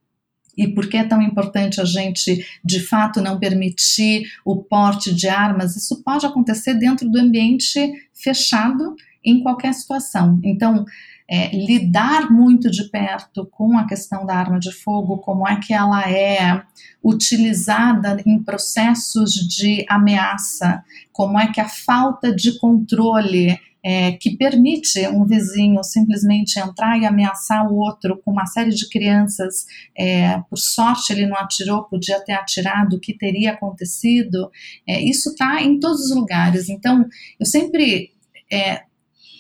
e por que é tão importante a gente, de fato, não permitir o porte de armas. Isso pode acontecer dentro do ambiente fechado, em qualquer situação. Então, É, lidar muito de perto com a questão da arma de fogo, como é que ela é utilizada em processos de ameaça, como é que a falta de controle é, que permite um vizinho simplesmente entrar e ameaçar o outro com uma série de crianças, é, por sorte ele não atirou, podia ter atirado, o que teria acontecido, é, isso está em todos os lugares. Então, eu sempre... É,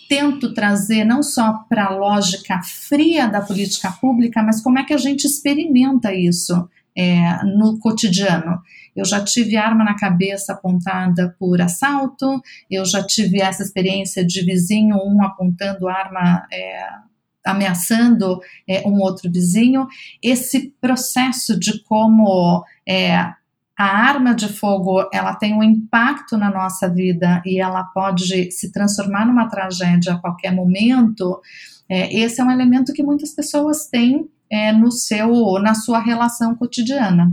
tento trazer não só para a lógica fria da política pública, mas como é que a gente experimenta isso é, no cotidiano. Eu já tive arma na cabeça apontada por assalto, eu já tive essa experiência de vizinho, um apontando arma, é, ameaçando é, um outro vizinho. Esse processo de como... É, a arma de fogo, ela tem um impacto na nossa vida e ela pode se transformar numa tragédia a qualquer momento. É, esse é um elemento que muitas pessoas têm é, no seu, na sua relação cotidiana.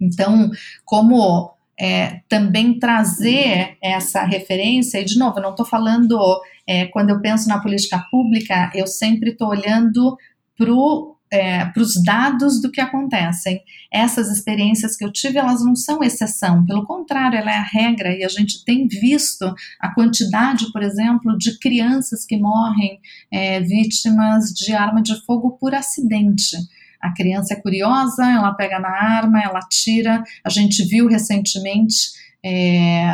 Então, como é, também trazer essa referência, e de novo, eu não estou falando, é, quando eu penso na política pública, eu sempre estou olhando pro É, para os dados do que acontecem. Essas experiências que eu tive, elas não são exceção, pelo contrário, ela é a regra, e a gente tem visto a quantidade, por exemplo, de crianças que morrem é, vítimas de arma de fogo por acidente. A criança é curiosa, ela pega na arma, ela atira. A gente viu recentemente, é,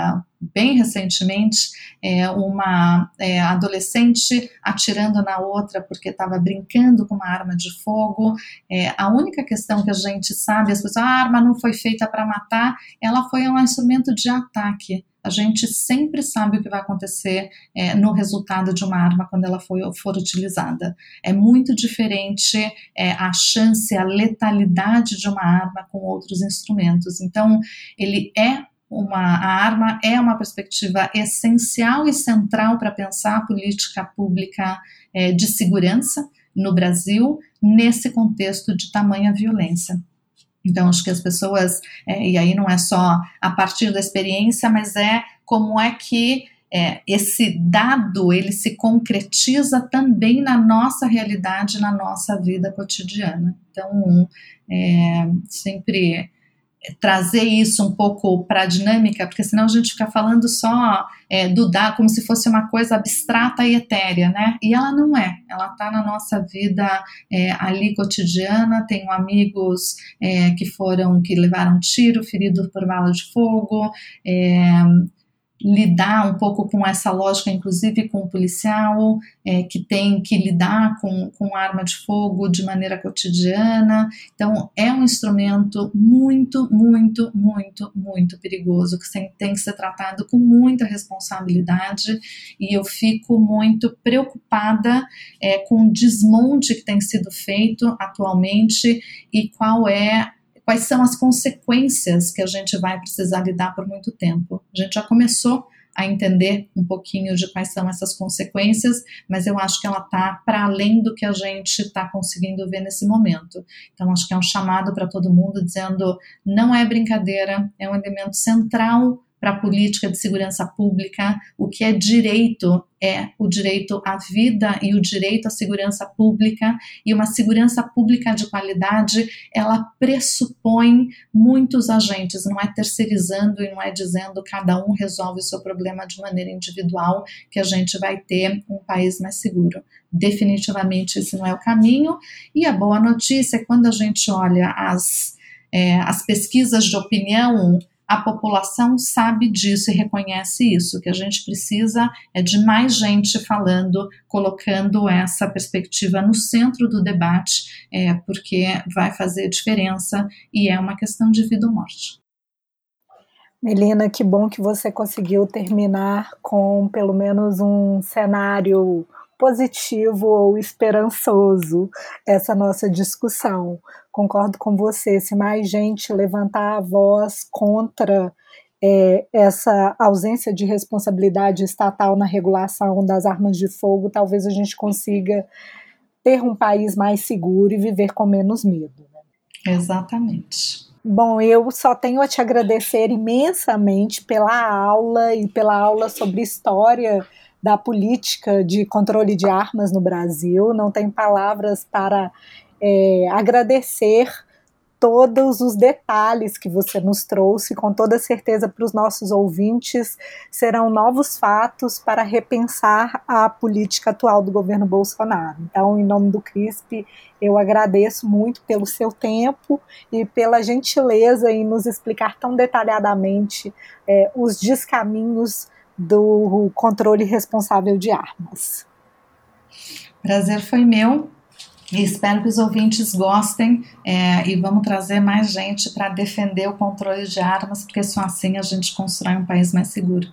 bem recentemente, é, uma é, adolescente atirando na outra porque estava brincando com uma arma de fogo. É, a única questão que a gente sabe, as pessoas, a arma não foi feita para matar, ela foi um instrumento de ataque. A gente sempre sabe o que vai acontecer é, no resultado de uma arma quando ela for, for utilizada. É muito diferente é, a chance, a letalidade de uma arma com outros instrumentos. Então, ele é uma, a arma é uma perspectiva essencial e central para pensar a política pública é, de segurança no Brasil, nesse contexto de tamanha violência. Então, acho que as pessoas, é, e aí não é só a partir da experiência, mas é como é que é, esse dado, ele se concretiza também na nossa realidade, na nossa vida cotidiana. Então, é, sempre trazer isso um pouco para a dinâmica, porque senão a gente fica falando só é, do dado, como se fosse uma coisa abstrata e etérea, né? E ela não é, ela está na nossa vida é, ali cotidiana. Tenho amigos é, que foram, que levaram tiro, ferido por bala de fogo, é, lidar um pouco com essa lógica, inclusive com o policial é, que tem que lidar com, com arma de fogo de maneira cotidiana. Então, é um instrumento muito, muito, muito, muito perigoso, que tem, tem que ser tratado com muita responsabilidade, e eu fico muito preocupada é, com o desmonte que tem sido feito atualmente e qual é Quais são as consequências que a gente vai precisar lidar por muito tempo. A gente já começou a entender um pouquinho de quais são essas consequências, mas eu acho que ela está para além do que a gente está conseguindo ver nesse momento. Então, acho que é um chamado para todo mundo, dizendo, não é brincadeira, é um elemento central para a política de segurança pública. O que é direito é o direito à vida e o direito à segurança pública, e uma segurança pública de qualidade, ela pressupõe muitos agentes, não é terceirizando e não é dizendo cada um resolve o seu problema de maneira individual que a gente vai ter um país mais seguro. Definitivamente esse não é o caminho, e a boa notícia é quando a gente olha as, é, as pesquisas de opinião, a população sabe disso e reconhece isso. O que a gente precisa é de mais gente falando, colocando essa perspectiva no centro do debate, é, porque vai fazer diferença e é uma questão de vida ou morte. Melina, que bom que você conseguiu terminar com pelo menos um cenário positivo ou esperançoso essa nossa discussão. Concordo com você, se mais gente levantar a voz contra é, essa ausência de responsabilidade estatal na regulação das armas de fogo, talvez a gente consiga ter um país mais seguro e viver com menos medo, né? Exatamente. Bom, eu só tenho a te agradecer imensamente pela aula e pela aula sobre história da política de controle de armas no Brasil. Não tenho palavras para é, agradecer todos os detalhes que você nos trouxe. Com toda certeza, para os nossos ouvintes, serão novos fatos para repensar a política atual do governo Bolsonaro. Então, em nome do C R I S P, eu agradeço muito pelo seu tempo e pela gentileza em nos explicar tão detalhadamente é, os descaminhos do controle responsável de armas. Prazer foi meu, e espero que os ouvintes gostem, é, e vamos trazer mais gente para defender o controle de armas, porque só assim a gente constrói um país mais seguro.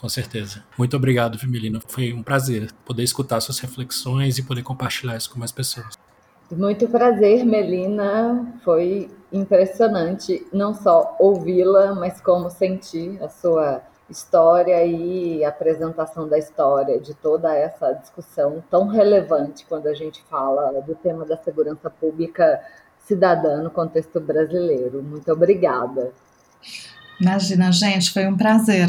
Com certeza. Muito obrigado, Melina. Foi um prazer poder escutar suas reflexões e poder compartilhar isso com mais pessoas. Muito prazer, Melina. Foi impressionante não só ouvi-la, mas como sentir a sua história e apresentação da história de toda essa discussão tão relevante quando a gente fala do tema da segurança pública cidadã no contexto brasileiro. Muito obrigada. Imagina, gente, foi um prazer.